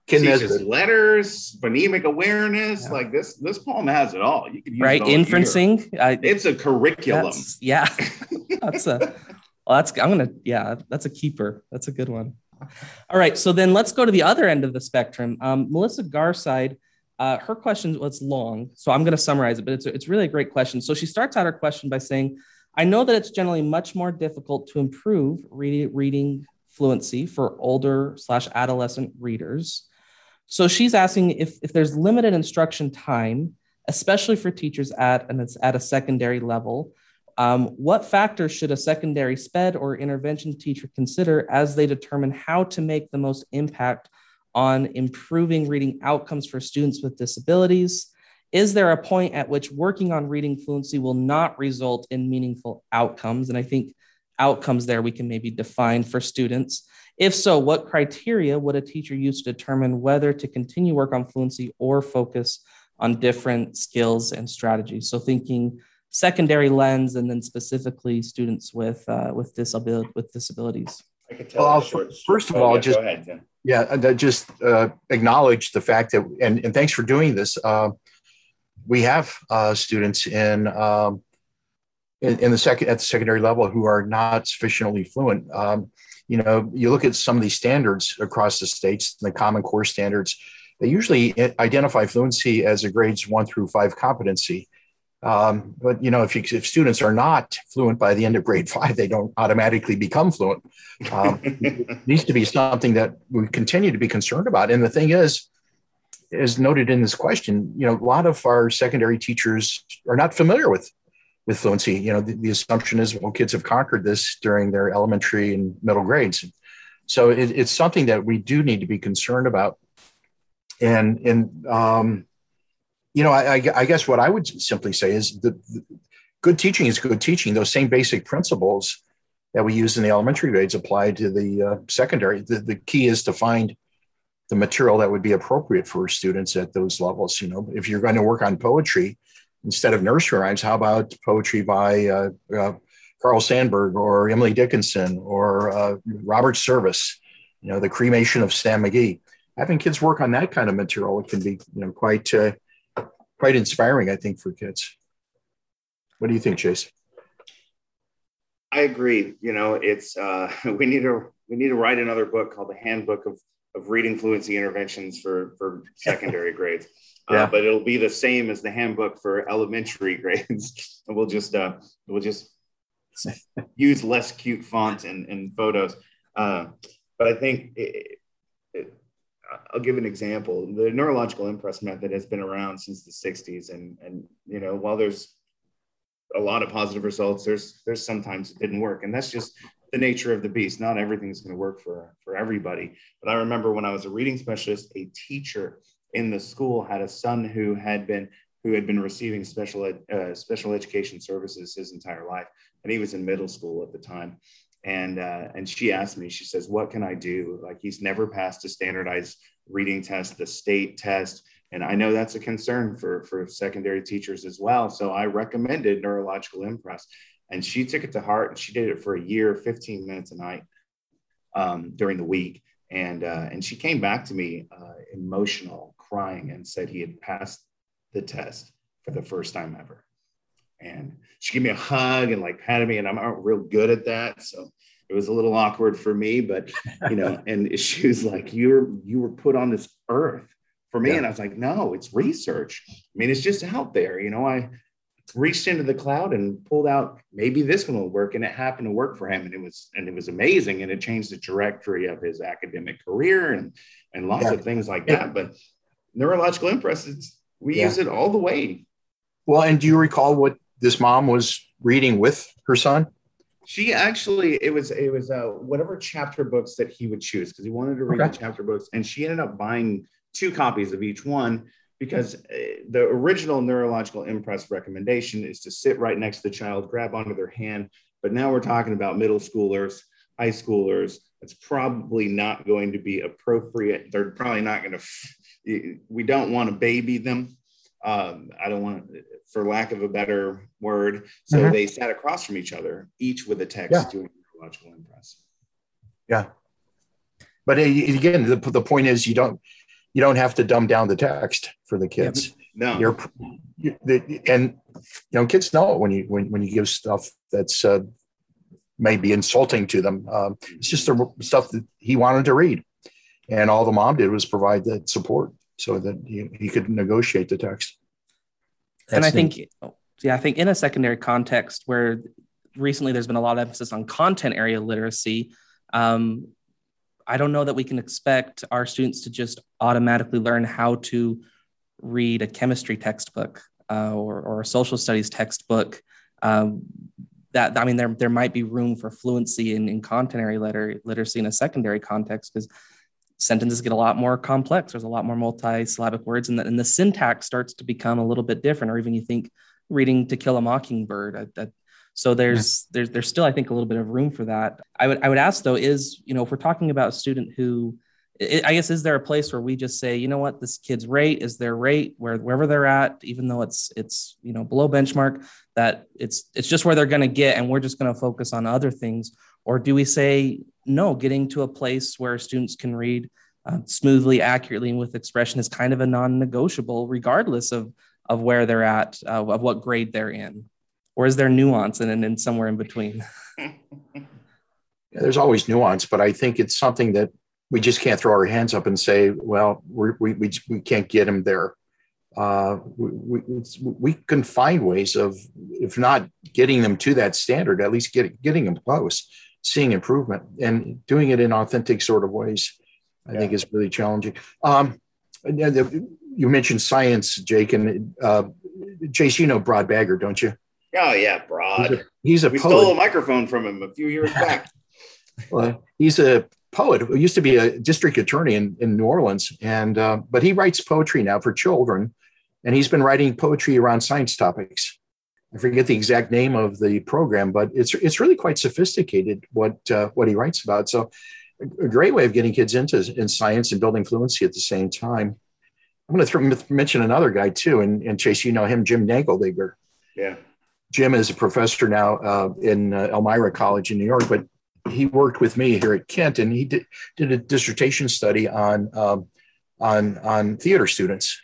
Teaches letters, phonemic awareness, yeah. Like this poem has it all. You can use it all inferencing. It's a curriculum. That's a keeper. That's a good one. All right, so then let's go to the other end of the spectrum. Melissa Garside, her question was long, so I'm going to summarize it, but it's really a great question. So she starts out her question by saying, "I know that it's generally much more difficult to improve reading fluency for older/adolescent readers." So she's asking if there's limited instruction time, especially for teachers at a secondary level, what factors should a secondary SPED or intervention teacher consider as they determine how to make the most impact on improving reading outcomes for students with disabilities? Is there a point at which working on reading fluency will not result in meaningful outcomes? And I think outcomes there we can maybe define for students. If so, what criteria would a teacher use to determine whether to continue work on fluency or focus on different skills and strategies? So thinking secondary lens, and then specifically students with disabilities. I could tell. Well, first of all, acknowledge the fact that, and thanks for doing this. We have students at the secondary level who are not sufficiently fluent. You look at some of these standards across the states, the Common Core standards, they usually identify fluency as a grades 1 through 5 competency. But, if students are not fluent by the end of grade 5, they don't automatically become fluent. It needs to be something that we continue to be concerned about. And the thing is, as noted in this question, a lot of our secondary teachers are not familiar with fluency. The assumption is, well, kids have conquered this during their elementary and middle grades. So it's something that we do need to be concerned about. I guess what I would simply say is that good teaching is good teaching. Those same basic principles that we use in the elementary grades apply to the secondary. The key is to find the material that would be appropriate for students at those levels. You know, if you're going to work on poetry, instead of nursery rhymes, how about poetry by Carl Sandburg or Emily Dickinson or Robert Service, you know, The Cremation of Sam McGee. Having kids work on that kind of material can be, you know, quite inspiring, I think, for kids. What do you think, Chase? I agree. You know, it's we need to write another book called The Handbook of Reading Fluency Interventions for secondary grades. Yeah. But it'll be the same as the handbook for elementary grades. And we'll just use less cute fonts and photos. But I think I'll give an example. The neurological impress method has been around since the 60s. And you know, while there's a lot of positive results, there's sometimes it didn't work. And that's just the nature of the beast. Not everything's going to work for everybody. But I remember when I was a reading specialist, a teacher in the school had a son who had been receiving special education services his entire life. And he was in middle school at the time. And she asked me, she says, what can I do? Like, he's never passed a standardized reading test, the state test. And I know that's a concern for secondary teachers as well. So I recommended Neurological Impress. And she took it to heart, and she did it for a year, 15 minutes a night during the week. And she came back to me emotional, crying, and said he had passed the test for the first time ever. And she gave me a hug and like patted me, and I'm not real good at that. So it was a little awkward for me, but you know, and she was like, you were put on this earth for me. Yeah. And I was like, no, it's research. I mean, it's just out there. You know, I reached into the cloud and pulled out, maybe this one will work. And it happened to work for him. And it was amazing. And it changed the trajectory of his academic career and lots of things like that. But neurological impress, we use it all the way. Well, and do you recall what this mom was reading with her son? She actually, it was whatever chapter books that he would choose, because he wanted to read the chapter books. And she ended up buying 2 copies of each one, because the original neurological impress recommendation is to sit right next to the child, grab onto their hand. But now we're talking about middle schoolers, high schoolers. It's probably not going to be appropriate. They're probably not going to, we don't want to baby them. I don't want to, for lack of a better word. So they sat across from each other, each with a text doing neurological impress. Yeah. But again, the point is you don't have to dumb down the text for the kids. No. Kids know it when you give stuff that's maybe insulting to them. It's just the stuff that he wanted to read. And all the mom did was provide that support, so that he could negotiate the text. And I think, I think in a secondary context where recently there's been a lot of emphasis on content area literacy, I don't know that we can expect our students to just automatically learn how to read a chemistry textbook or a social studies textbook. There might be room for fluency in content area literacy in a secondary context, because sentences get a lot more complex. There's a lot more multi-syllabic words, and the syntax starts to become a little bit different. Or even you think reading To Kill a Mockingbird. There's still, I think, a little bit of room for that. I would ask though, if we're talking about a student who, I guess, is there a place where we just say, you know what, this kid's rate is their rate, wherever they're at, even though it's you know, below benchmark, that it's just where they're going to get, and we're just going to focus on other things? Or do we say, no, getting to a place where students can read smoothly, accurately, and with expression is kind of a non-negotiable, regardless of where they're at, of what grade they're in? Or is there nuance and then somewhere in between? Yeah, there's always nuance, but I think it's something that we just can't throw our hands up and say, well, we can't get them there. We can find ways of, if not getting them to that standard, at least getting them close, seeing improvement, and doing it in authentic sort of ways. I think is really challenging. You mentioned science, Jake, and Chase, you know Brod Bagger, don't you? Oh yeah, Brod. We stole a microphone from him a few years back. Well, he's a poet who used to be a district attorney in New Orleans, but he writes poetry now for children, and he's been writing poetry around science topics. I forget the exact name of the program, but it's really quite sophisticated what he writes about. So a great way of getting kids into science and building fluency at the same time. I'm going to mention another guy too, and Chase, you know him, Jim Nageldigger. Yeah. Jim is a professor now in Elmira College in New York, but he worked with me here at Kent, and he did a dissertation study on theater students.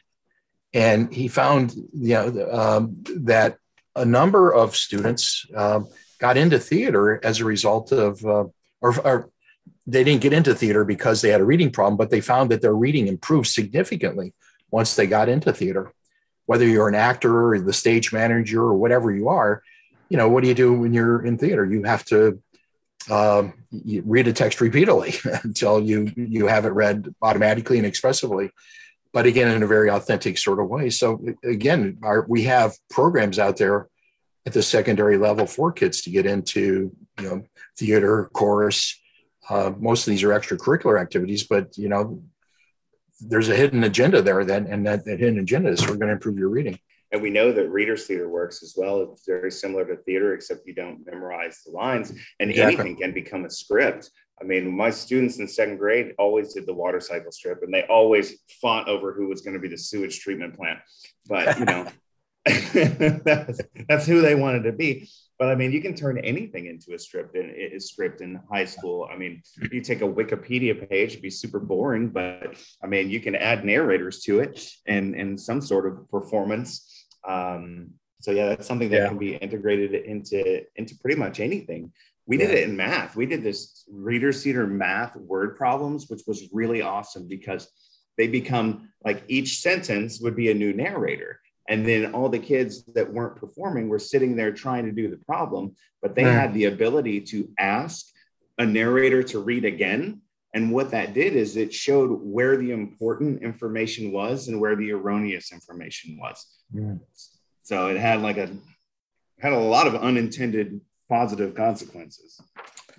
And he found, that a number of students got into theater as a result of, or they didn't get into theater because they had a reading problem, but they found that their reading improved significantly once they got into theater. Whether you're an actor or the stage manager or whatever you are, what do you do when you're in theater? You have to you read a text repeatedly until you have it read automatically and expressively, but again, in a very authentic sort of way. So again, we have programs out there at the secondary level for kids to get into, theater, chorus. Most of these are extracurricular activities, but, there's a hidden agenda there then, and that hidden agenda is we're going to improve your reading. And we know that readers' theater works as well. It's very similar to theater, except you don't memorize the lines, and Anything can become a script. I mean, my students in second grade always did the water cycle strip, and they always fought over who was going to be the sewage treatment plant. But, that's who they wanted to be. But I mean, you can turn anything into a script in high school. I mean, you take a Wikipedia page, it'd be super boring, but I mean, you can add narrators to it and some sort of performance. That's something that can be integrated into pretty much anything. We did it in math. We did this reader's theater math word problems, which was really awesome because they become like each sentence would be a new narrator. And then all the kids that weren't performing were sitting there trying to do the problem, but they had the ability to ask a narrator to read again. And what that did is it showed where the important information was and where the erroneous information was. Yeah. So it had had a lot of unintended positive consequences.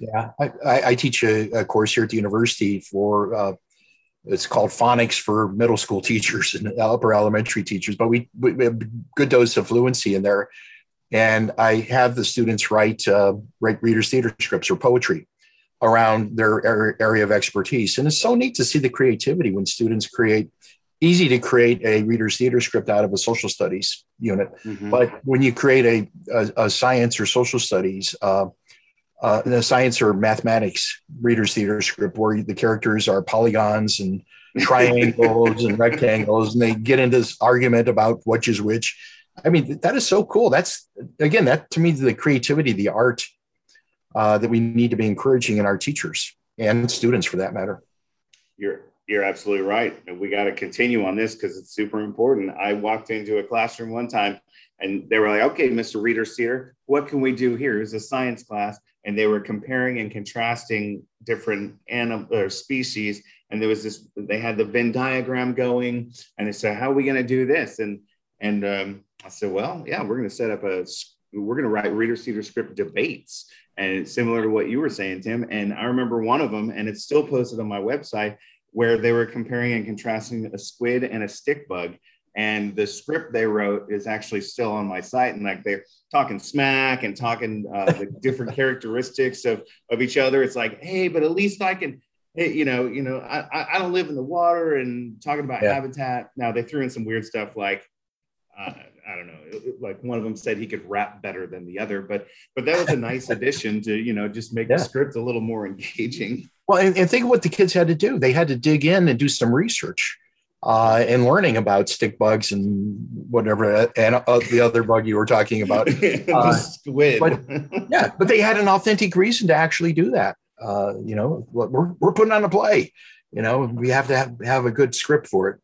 Yeah, I teach a course here at the university for it's called phonics for middle school teachers and upper elementary teachers, but we have a good dose of fluency in there. And I have the students write readers' theater scripts or poetry around their area of expertise. And it's so neat to see the creativity when students create a readers' theater script out of a social studies unit. Mm-hmm. But when you create a science or social studies, the science or mathematics readers' theater script where the characters are polygons and triangles and rectangles, and they get into this argument about which is which. I mean, that is so cool. That's, again, that to me, the creativity, the art that we need to be encouraging in our teachers and students for that matter. You're absolutely right. And we got to continue on this because it's super important. I walked into a classroom one time and they were like, okay, Mr. Reader's Theater, what can we do here? It was a science class. And they were comparing and contrasting different animal or species. And there was they had the Venn diagram going. And they said, how are we going to do this? And I said, well, yeah, we're going to write reader's theater script debates. And it's similar to what you were saying, Tim. And I remember one of them, and it's still posted on my website, where they were comparing and contrasting a squid and a stick bug. And the script they wrote is actually still on my site. And like they're talking smack and talking the different characteristics of each other. It's like, hey, but at least I can, I don't live in the water and talking about habitat. Now they threw in some weird stuff like, I don't know, like one of them said he could rap better than the other, but that was a nice addition to, just make the script a little more engaging. Well, and think of what the kids had to do. They had to dig in and do some research. And learning about stick bugs and whatever, and the other bug you were talking about. Squid. But they had an authentic reason to actually do that. We're putting on a play, we have to have a good script for it.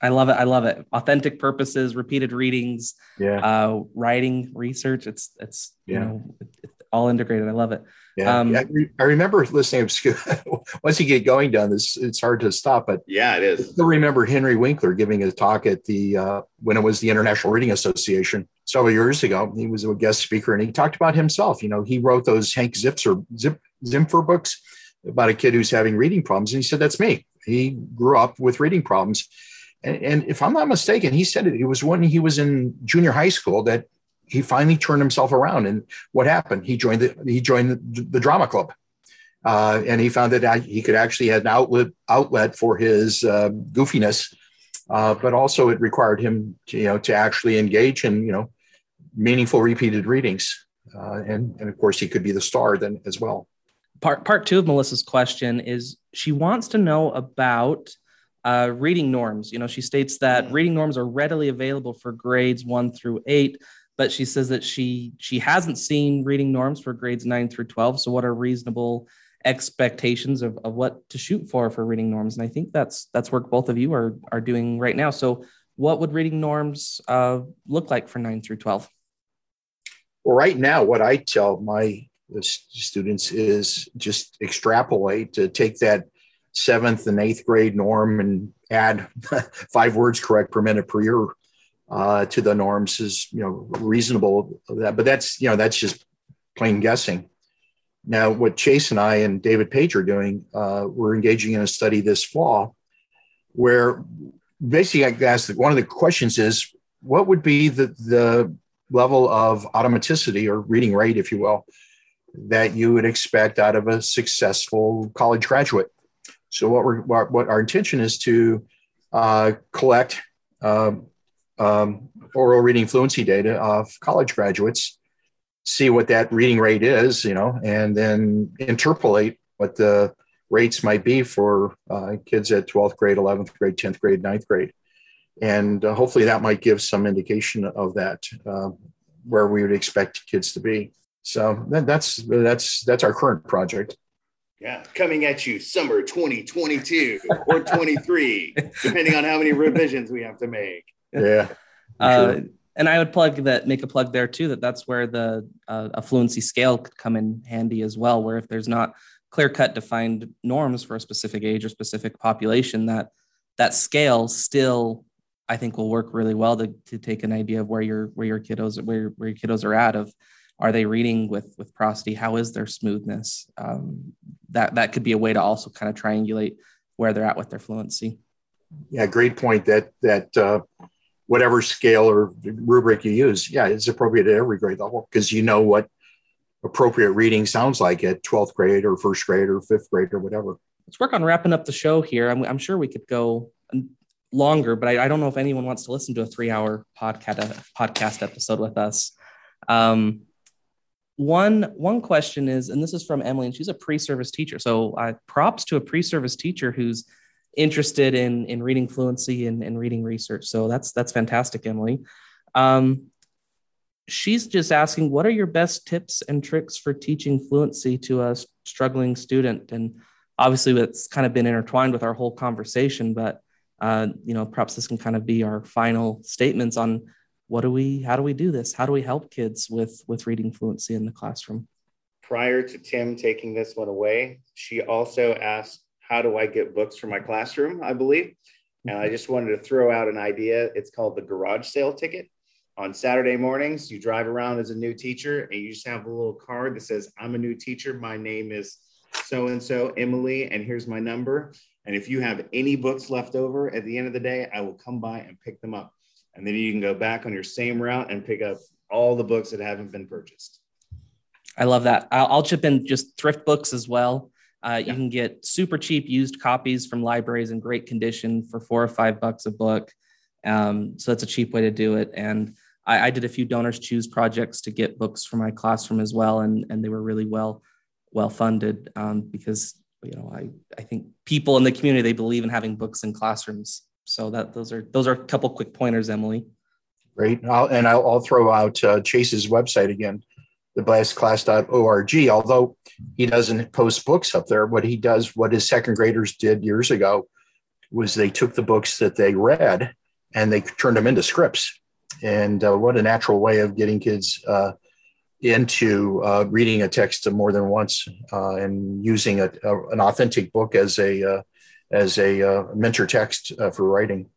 I love it. Authentic purposes, repeated readings, writing, research. It's it's all integrated. I love it. Yeah. I remember listening. Once you get going down this, it's hard to stop. But yeah, it is. I still remember Henry Winkler giving a talk at the when it was the International Reading Association several years ago. He was a guest speaker, and he talked about himself. He wrote those Hank Zimfer books about a kid who's having reading problems, and he said, "That's me." He grew up with reading problems, and if I'm not mistaken, he said it was when he was in junior high school that he finally turned himself around. And what happened? He joined the drama club, and he found that he could actually have an outlet for his goofiness, but also it required him to actually engage in meaningful repeated readings, and of course he could be the star then as well. Part two of Melissa's question is she wants to know about reading norms. She states that reading norms are readily available for grades 1 through 8, but she says that she hasn't seen reading norms for grades 9 through 12. So what are reasonable expectations of what to shoot for reading norms? And I think that's work both of you are doing right now. So what would reading norms look like for 9 through 12? Well, right now, what I tell my students is just extrapolate, to take that 7th and 8th grade norm and add 5 words correct per minute per year to the norms is, reasonable. But that's just plain guessing. Now, what Chase and I and David Page are doing, we're engaging in a study this fall where basically I asked one of the questions is, what would be the level of automaticity or reading rate, if you will, that you would expect out of a successful college graduate? So what our intention is to collect oral reading fluency data of college graduates, see what that reading rate is, and then interpolate what the rates might be for kids at 12th grade, 11th grade, 10th grade, 9th grade. And hopefully that might give some indication of that, where we would expect kids to be. So that's our current project. Yeah, coming at you summer 2022 or 23, depending on how many revisions we have to make. Yeah. Sure. And I would make a plug there too, that's where the fluency scale could come in handy as well, where if there's not clear-cut defined norms for a specific age or specific population, that scale still, I think, will work really well to take an idea of where your kiddos are at of, are they reading with prosody? How is their smoothness? That could be a way to also kind of triangulate where they're at with their fluency. Yeah, great point. That whatever scale or rubric you use, yeah, it's appropriate at every grade level, because you know what appropriate reading sounds like at 12th grade or 1st grade or 5th grade or whatever. Let's work on wrapping up the show here. I'm sure we could go longer, but I don't know if anyone wants to listen to a 3-hour podcast episode with us. One question is, and this is from Emily, and she's a pre-service teacher. So props to a pre-service teacher who's interested in reading fluency and reading research. So that's fantastic, Emily. She's just asking, what are your best tips and tricks for teaching fluency to a struggling student? And obviously that's kind of been intertwined with our whole conversation, but perhaps this can kind of be our final statements on how do we do this? How do we help kids with reading fluency in the classroom? Prior to Tim taking this one away, she also asked, how do I get books for my classroom, I believe. And I just wanted to throw out an idea. It's called the garage sale ticket. On Saturday mornings, you drive around as a new teacher and you just have a little card that says, I'm a new teacher. My name is so-and-so, Emily, and here's my number. And if you have any books left over at the end of the day, I will come by and pick them up. And then you can go back on your same route and pick up all the books that haven't been purchased. I love that. I'll chip in just thrift books as well. You can get super cheap used copies from libraries in great condition for $4 or $5 a book. So that's a cheap way to do it. And I did a few Donors Choose projects to get books for my classroom as well. And they were really well funded because, I think people in the community, they believe in having books in classrooms. So those are a couple quick pointers, Emily. Great. I'll throw out Chase's website again, thebestclass.org. Although he doesn't post books up there, what his second graders did years ago was they took the books that they read and they turned them into scripts. And what a natural way of getting kids into reading a text more than once and using an authentic book as a mentor text for writing.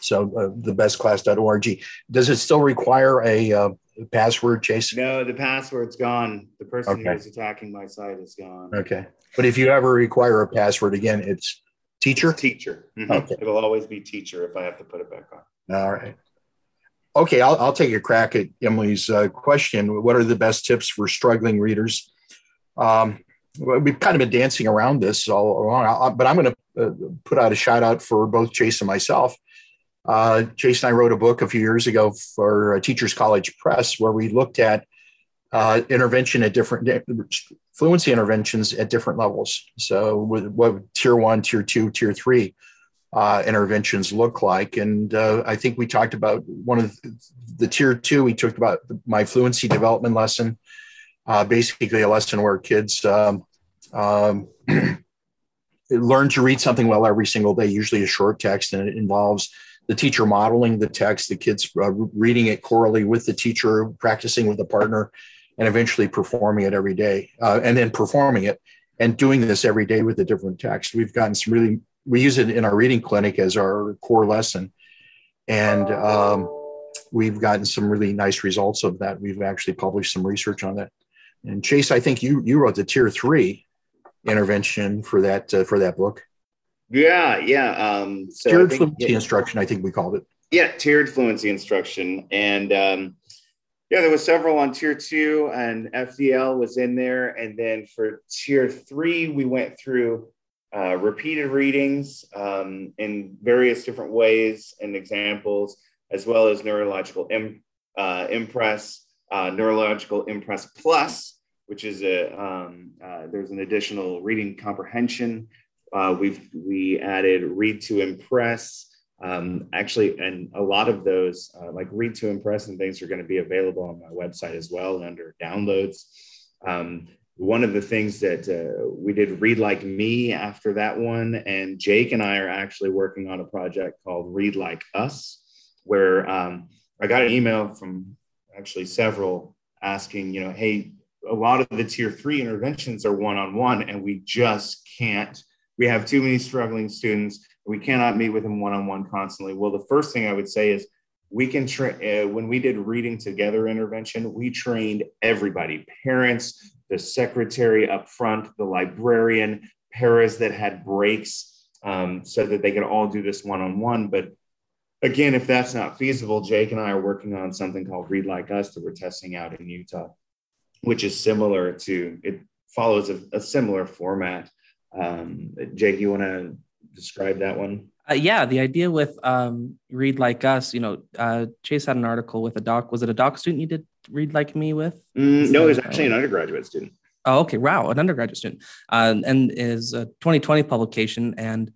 So thebestclass.org. Does it still require a password, Chase? No, the password's gone. The person who is attacking my site is gone. Okay. But if you ever require a password again, it's teacher? Teacher. Mm-hmm. Okay. It'll always be teacher if I have to put it back on. All right. Okay, I'll take a crack at Emily's question. What are the best tips for struggling readers? We've kind of been dancing around this all along, but I'm going to put out a shout out for both Chase and myself. Chase and I wrote a book a few years ago for Teachers College Press where we looked at fluency interventions at different levels. So what tier one, tier two, tier three interventions look like. And I think we talked about one of the tier two, we talked about my fluency development lesson, basically a lesson where kids learn to read something well every single day, usually a short text, and it involves the teacher modeling the text, the kids reading it corally with the teacher, practicing with the partner, and eventually performing it every day, and then performing it and doing this every day with a different text. We've gotten some really, we use it in our reading clinic as our core lesson. And we've gotten some really nice results of that. We've actually published some research on that. And Chase, I think you wrote the tier three intervention for that book. Yeah. So tiered fluency instruction, I think we called it. Yeah, tiered fluency instruction. And there was several on tier two, and FDL was in there. And then for tier three, we went through repeated readings in various different ways and examples, as well as neurological impress, neurological impress plus, which is there's an additional reading comprehension. We added Read to Impress, actually, and a lot of those like Read to Impress and things are going to be available on my website as well under downloads. One of the things that we did Read Like Me after that one, and Jake and I are actually working on a project called Read Like Us, where I got an email from actually several asking, hey, a lot of the tier three interventions are one-on-one and we just can't. We have too many struggling students. We cannot meet with them one-on-one constantly. Well, the first thing I would say is we can when we did Reading Together intervention, we trained everybody, parents, the secretary up front, the librarian, paras that had breaks so that they could all do this one-on-one. But again, if that's not feasible, Jake and I are working on something called Read Like Us that we're testing out in Utah, which is similar to, it follows a similar format. Jake, you want to describe that one? Yeah, the idea with Read Like Us, Chase had an article with a doc. Was it a doc student you did Read Like Me with? No, it was actually an undergraduate student. Oh, okay. Wow. An undergraduate student. And is a 2020 publication. And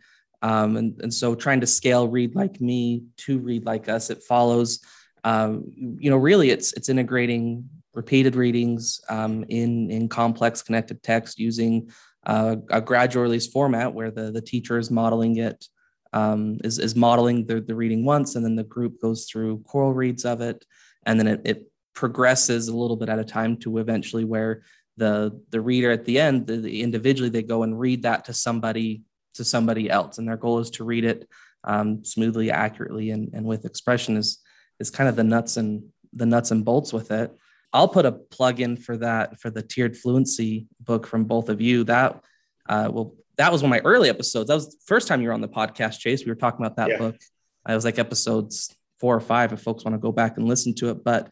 so trying to scale Read Like Me to Read Like Us, it follows, really it's integrating repeated readings in complex connected text using a gradual release format where the teacher is modeling it, is modeling the reading once, and then the group goes through choral reads of it, and then it progresses a little bit at a time to eventually where the reader at the end, individually, they go and read that to somebody else, and their goal is to read it smoothly, accurately, and with expression is kind of the nuts and bolts with it. I'll put a plug in for that, for the tiered fluency book from both of you. That that was one of my early episodes. That was the first time you were on the podcast, Chase. We were talking about that book. It was like episodes 4 or 5 if folks want to go back and listen to it. But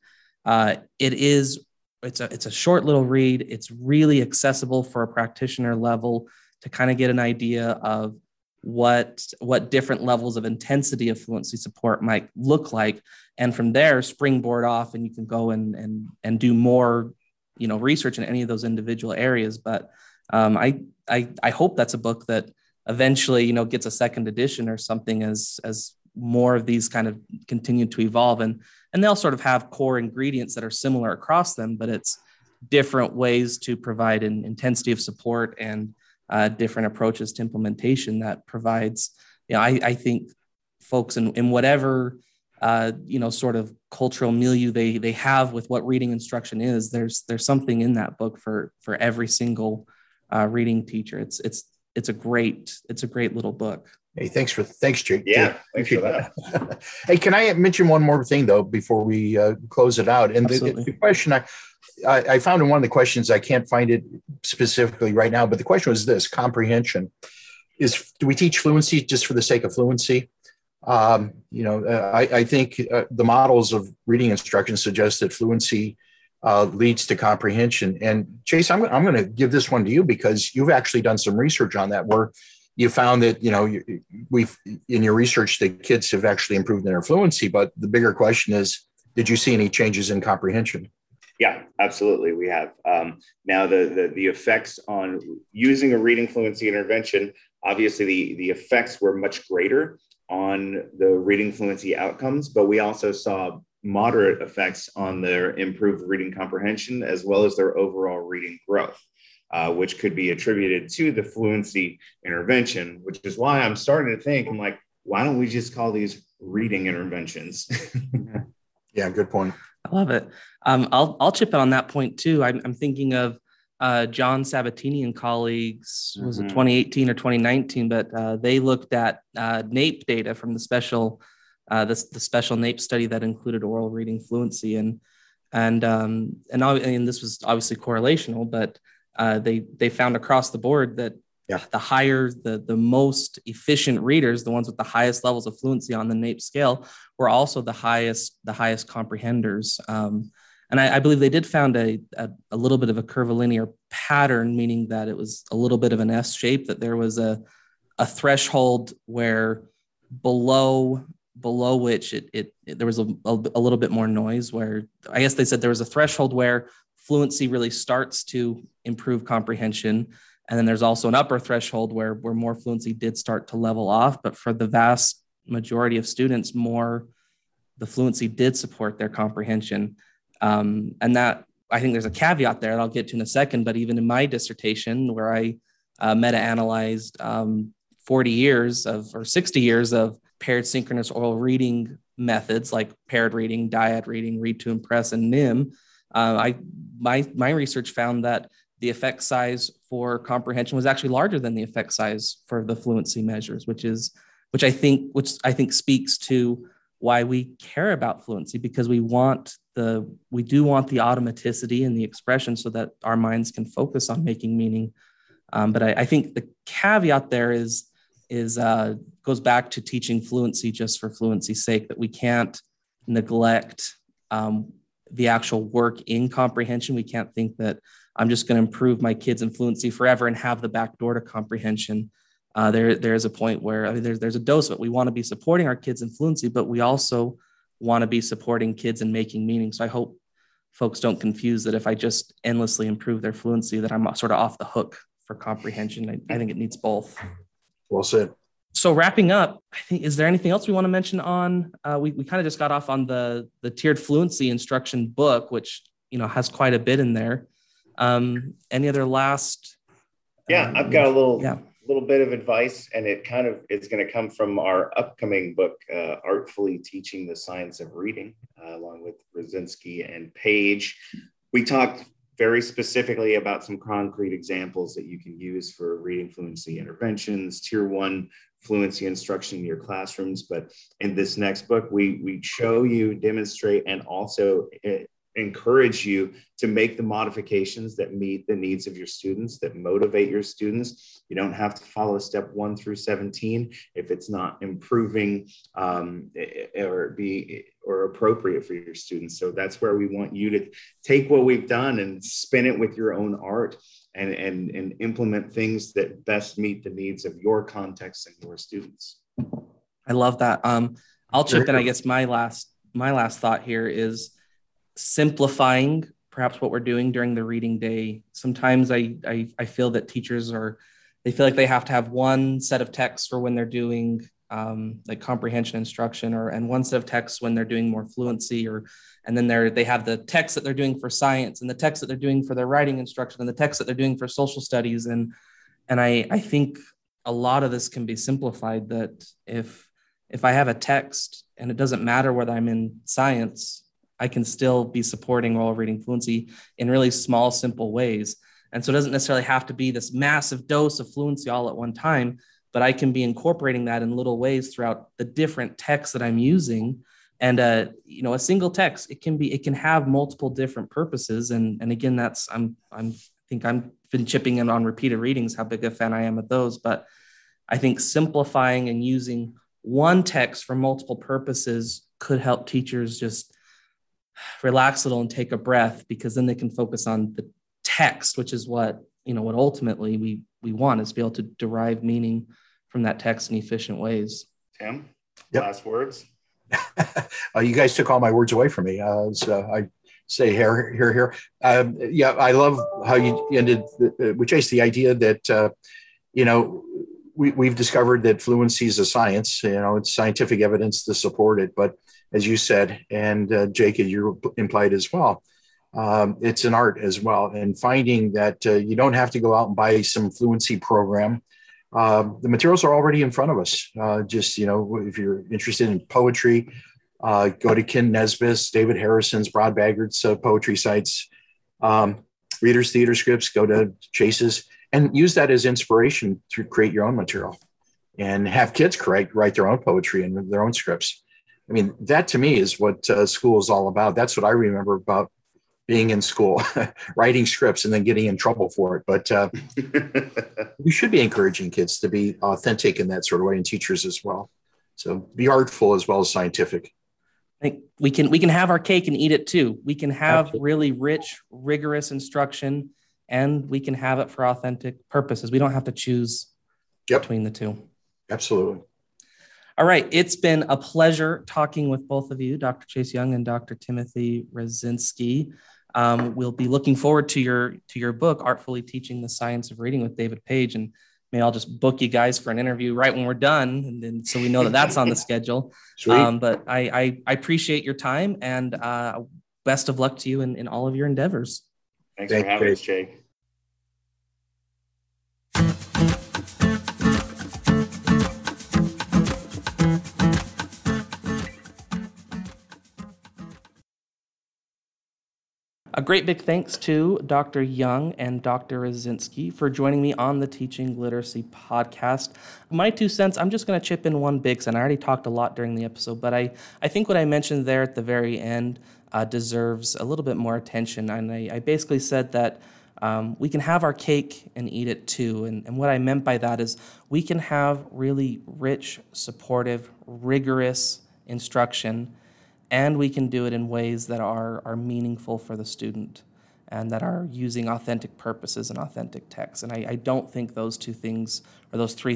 it's a short little read. It's really accessible for a practitioner level to kind of get an idea of what different levels of intensity of fluency support might look like. And from there, springboard off, and you can go and do more, research in any of those individual areas. But I hope that's a book that eventually, gets a second edition or something as more of these kind of continue to evolve. And they'll sort of have core ingredients that are similar across them, but it's different ways to provide an intensity of support and different approaches to implementation that provides, I think folks in whatever sort of cultural milieu they have with what reading instruction is, there's something in that book for every single reading teacher. It's a great little book. Hey, thanks, Jake. Yeah, thanks for that. Hey, can I mention one more thing though before we close it out? And the question I found in one of the questions, I can't find it specifically right now, but the question was this: comprehension. Do we teach fluency just for the sake of fluency? I think the models of reading instruction suggest that fluency leads to comprehension. And Chase, I'm going to give this one to you because you've actually done some research on that where you found that, in your research, the kids have actually improved in their fluency. But the bigger question is, did you see any changes in comprehension? Yeah, absolutely. We have. Now, the effects on using a reading fluency intervention, obviously, the effects were much greater on the reading fluency outcomes, but we also saw moderate effects on their improved reading comprehension, as well as their overall reading growth, which could be attributed to the fluency intervention, which is why I'm starting to think, I'm like, why don't we just call these reading interventions? Yeah, good point. I love it. I'll chip in on that point too. I'm thinking of John Sabatini and colleagues, was it 2018 or 2019? But they looked at NAEP data from the special NAEP study that included oral reading fluency, and this was obviously correlational, but they found across the board that the higher, the most efficient readers, the ones with the highest levels of fluency on the NAEP scale, were also the highest comprehenders. And I believe they did found a little bit of a curvilinear pattern, meaning that it was a little bit of an S shape, that there was a threshold where below which it there was a little bit more noise, where I guess they said there was a threshold where fluency really starts to improve comprehension. And then there's also an upper threshold where more fluency did start to level off. But for the vast majority of students, the fluency did support their comprehension. And that, I think there's a caveat there that I'll get to in a second, but even in my dissertation where I meta-analyzed 60 years of paired synchronous oral reading methods like paired reading, dyad reading, read to impress, and NIM, my research found that the effect size for comprehension was actually larger than the effect size for the fluency measures, which I think speaks to why we care about fluency, because we do want the automaticity and the expression so that our minds can focus on making meaning. But I think the caveat there is goes back to teaching fluency just for fluency's sake, that we can't neglect the actual work in comprehension. We can't think that I'm just going to improve my kids in fluency forever and have the back door to comprehension. There is a point where there's a dose of it. We want to be supporting our kids in fluency, but we also want to be supporting kids in making meaning. So I hope folks don't confuse that if I just endlessly improve their fluency, that I'm sort of off the hook for comprehension. I think it needs both. Well said. So wrapping up, I think, is there anything else we want to mention on, we kind of just got off on the tiered fluency instruction book, which, has quite a bit in there. Any other last? Yeah, I've got a little bit of advice, and it kind of is going to come from our upcoming book, Artfully Teaching the Science of Reading, along with Rasinski and Page. We talked very specifically about some concrete examples that you can use for reading fluency interventions, tier one fluency instruction in your classrooms. But in this next book, we show you, demonstrate, and also encourage you to make the modifications that meet the needs of your students, that motivate your students. You don't have to follow step 1 through 17 if it's not improving or appropriate for your students. So that's where we want you to take what we've done and spin it with your own art and implement things that best meet the needs of your context and your students. I love that. I'll chip in. I guess my last thought here is simplifying perhaps what we're doing during the reading day. Sometimes I feel that teachers they feel like they have to have one set of texts for when they're doing like comprehension instruction, and one set of texts when they're doing more fluency, and then they have the text that they're doing for science, and the text that they're doing for their writing instruction, and the text that they're doing for social studies. And I think a lot of this can be simplified, that if I have a text and it doesn't matter whether I'm in science, I can still be supporting oral reading fluency in really small, simple ways. And so it doesn't necessarily have to be this massive dose of fluency all at one time, but I can be incorporating that in little ways throughout the different texts that I'm using. And, a single text, it can have multiple different purposes. And again, I think I've been chipping in on repeated readings, how big a fan I am of those, but I think simplifying and using one text for multiple purposes could help teachers just relax a little and take a breath, because then they can focus on the text, which is what, you know, what ultimately we want, is to be able to derive meaning from that text in efficient ways. Tim, yep. Last words. You guys took all my words away from me. So I say here. Yeah, I love how you ended with Chase, the idea that, you know, we've discovered that fluency is a science. You know, it's scientific evidence to support it. But as you said, and Jake, you implied as well, it's an art as well. And finding that you don't have to go out and buy some fluency program. The materials are already in front of us. Just, you know, if you're interested in poetry, go to Ken Nesbitt's, David Harrison's, Brod Baggert's poetry sites, Reader's Theater Scripts, go to Chase's, and use that as inspiration to create your own material and have kids write their own poetry and their own scripts. I mean, that to me is what school is all about. That's what I remember about being in school, writing scripts and then getting in trouble for it. But we should be encouraging kids to be authentic in that sort of way, and teachers as well. So be artful as well as scientific. I think we can have our cake and eat it too. We can have really rich, rigorous instruction, and we can have it for authentic purposes. We don't have to choose between the two. Absolutely. All right. It's been a pleasure talking with both of you, Dr. Chase Young and Dr. Timothy Rasinski. We'll be looking forward to your book, Artfully Teaching the Science of Reading with David Page. And maybe I'll just book you guys for an interview right when we're done. And then, so we know that that's on the schedule. Sweet. But I appreciate your time, and best of luck to you in all of your endeavors. Thanks for having us, Jay. A great big thanks to Dr. Young and Dr. Rasinski for joining me on the Teaching Literacy Podcast. My 2 cents, I'm just going to chip in one big cent. I already talked a lot during the episode, but I think what I mentioned there at the very end deserves a little bit more attention. And I basically said that we can have our cake and eat it too. And what I meant by that is we can have really rich, supportive, rigorous instruction, and we can do it in ways that are meaningful for the student and that are using authentic purposes and authentic texts. And I don't think those three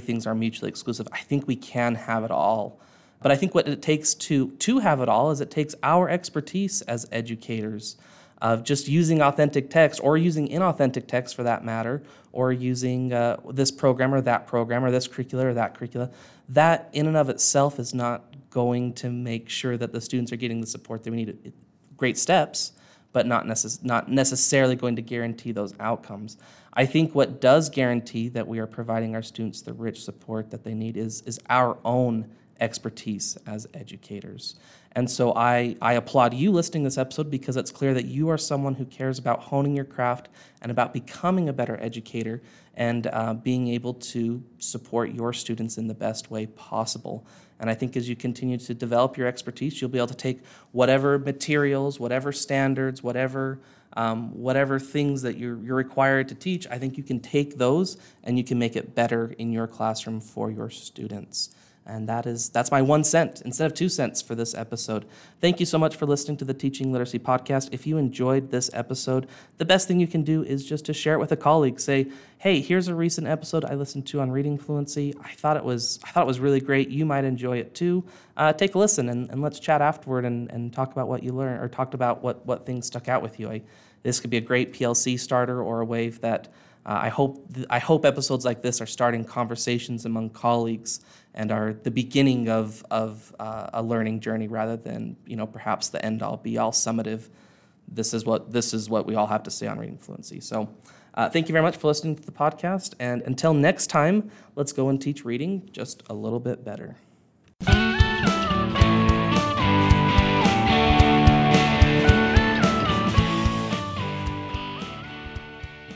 things are mutually exclusive. I think we can have it all. But I think what it takes to have it all is it takes our expertise as educators of just using authentic text, or using inauthentic text for that matter, or using this program or this curricula or that curricula. That in and of itself is not going to make sure that the students are getting the support that we need. Great steps, but not necessarily going to guarantee those outcomes. I think what does guarantee that we are providing our students the rich support that they need is our own expertise as educators. And so I applaud you listening to this episode, because it's clear that you are someone who cares about honing your craft and about becoming a better educator and being able to support your students in the best way possible. And I think as you continue to develop your expertise, you'll be able to take whatever materials, whatever standards, whatever things that you're required to teach. I think you can take those and you can make it better in your classroom for your students. And that's my 1 cent instead of 2 cents for this episode. Thank you so much for listening to the Teaching Literacy Podcast. If you enjoyed this episode, the best thing you can do is just to share it with a colleague. Say, hey, here's a recent episode I listened to on reading fluency. I thought it was really great. You might enjoy it too. Take a listen and let's chat afterward and talk about what you learned, or talked about what things stuck out with you. This could be a great PLC starter, or a wave that I hope episodes like this are starting conversations among colleagues and are the beginning of a learning journey, rather than, you know, perhaps the end all be all summative. This is what we all have to say on reading fluency. So thank you very much for listening to the podcast. And until next time, let's go and teach reading just a little bit better.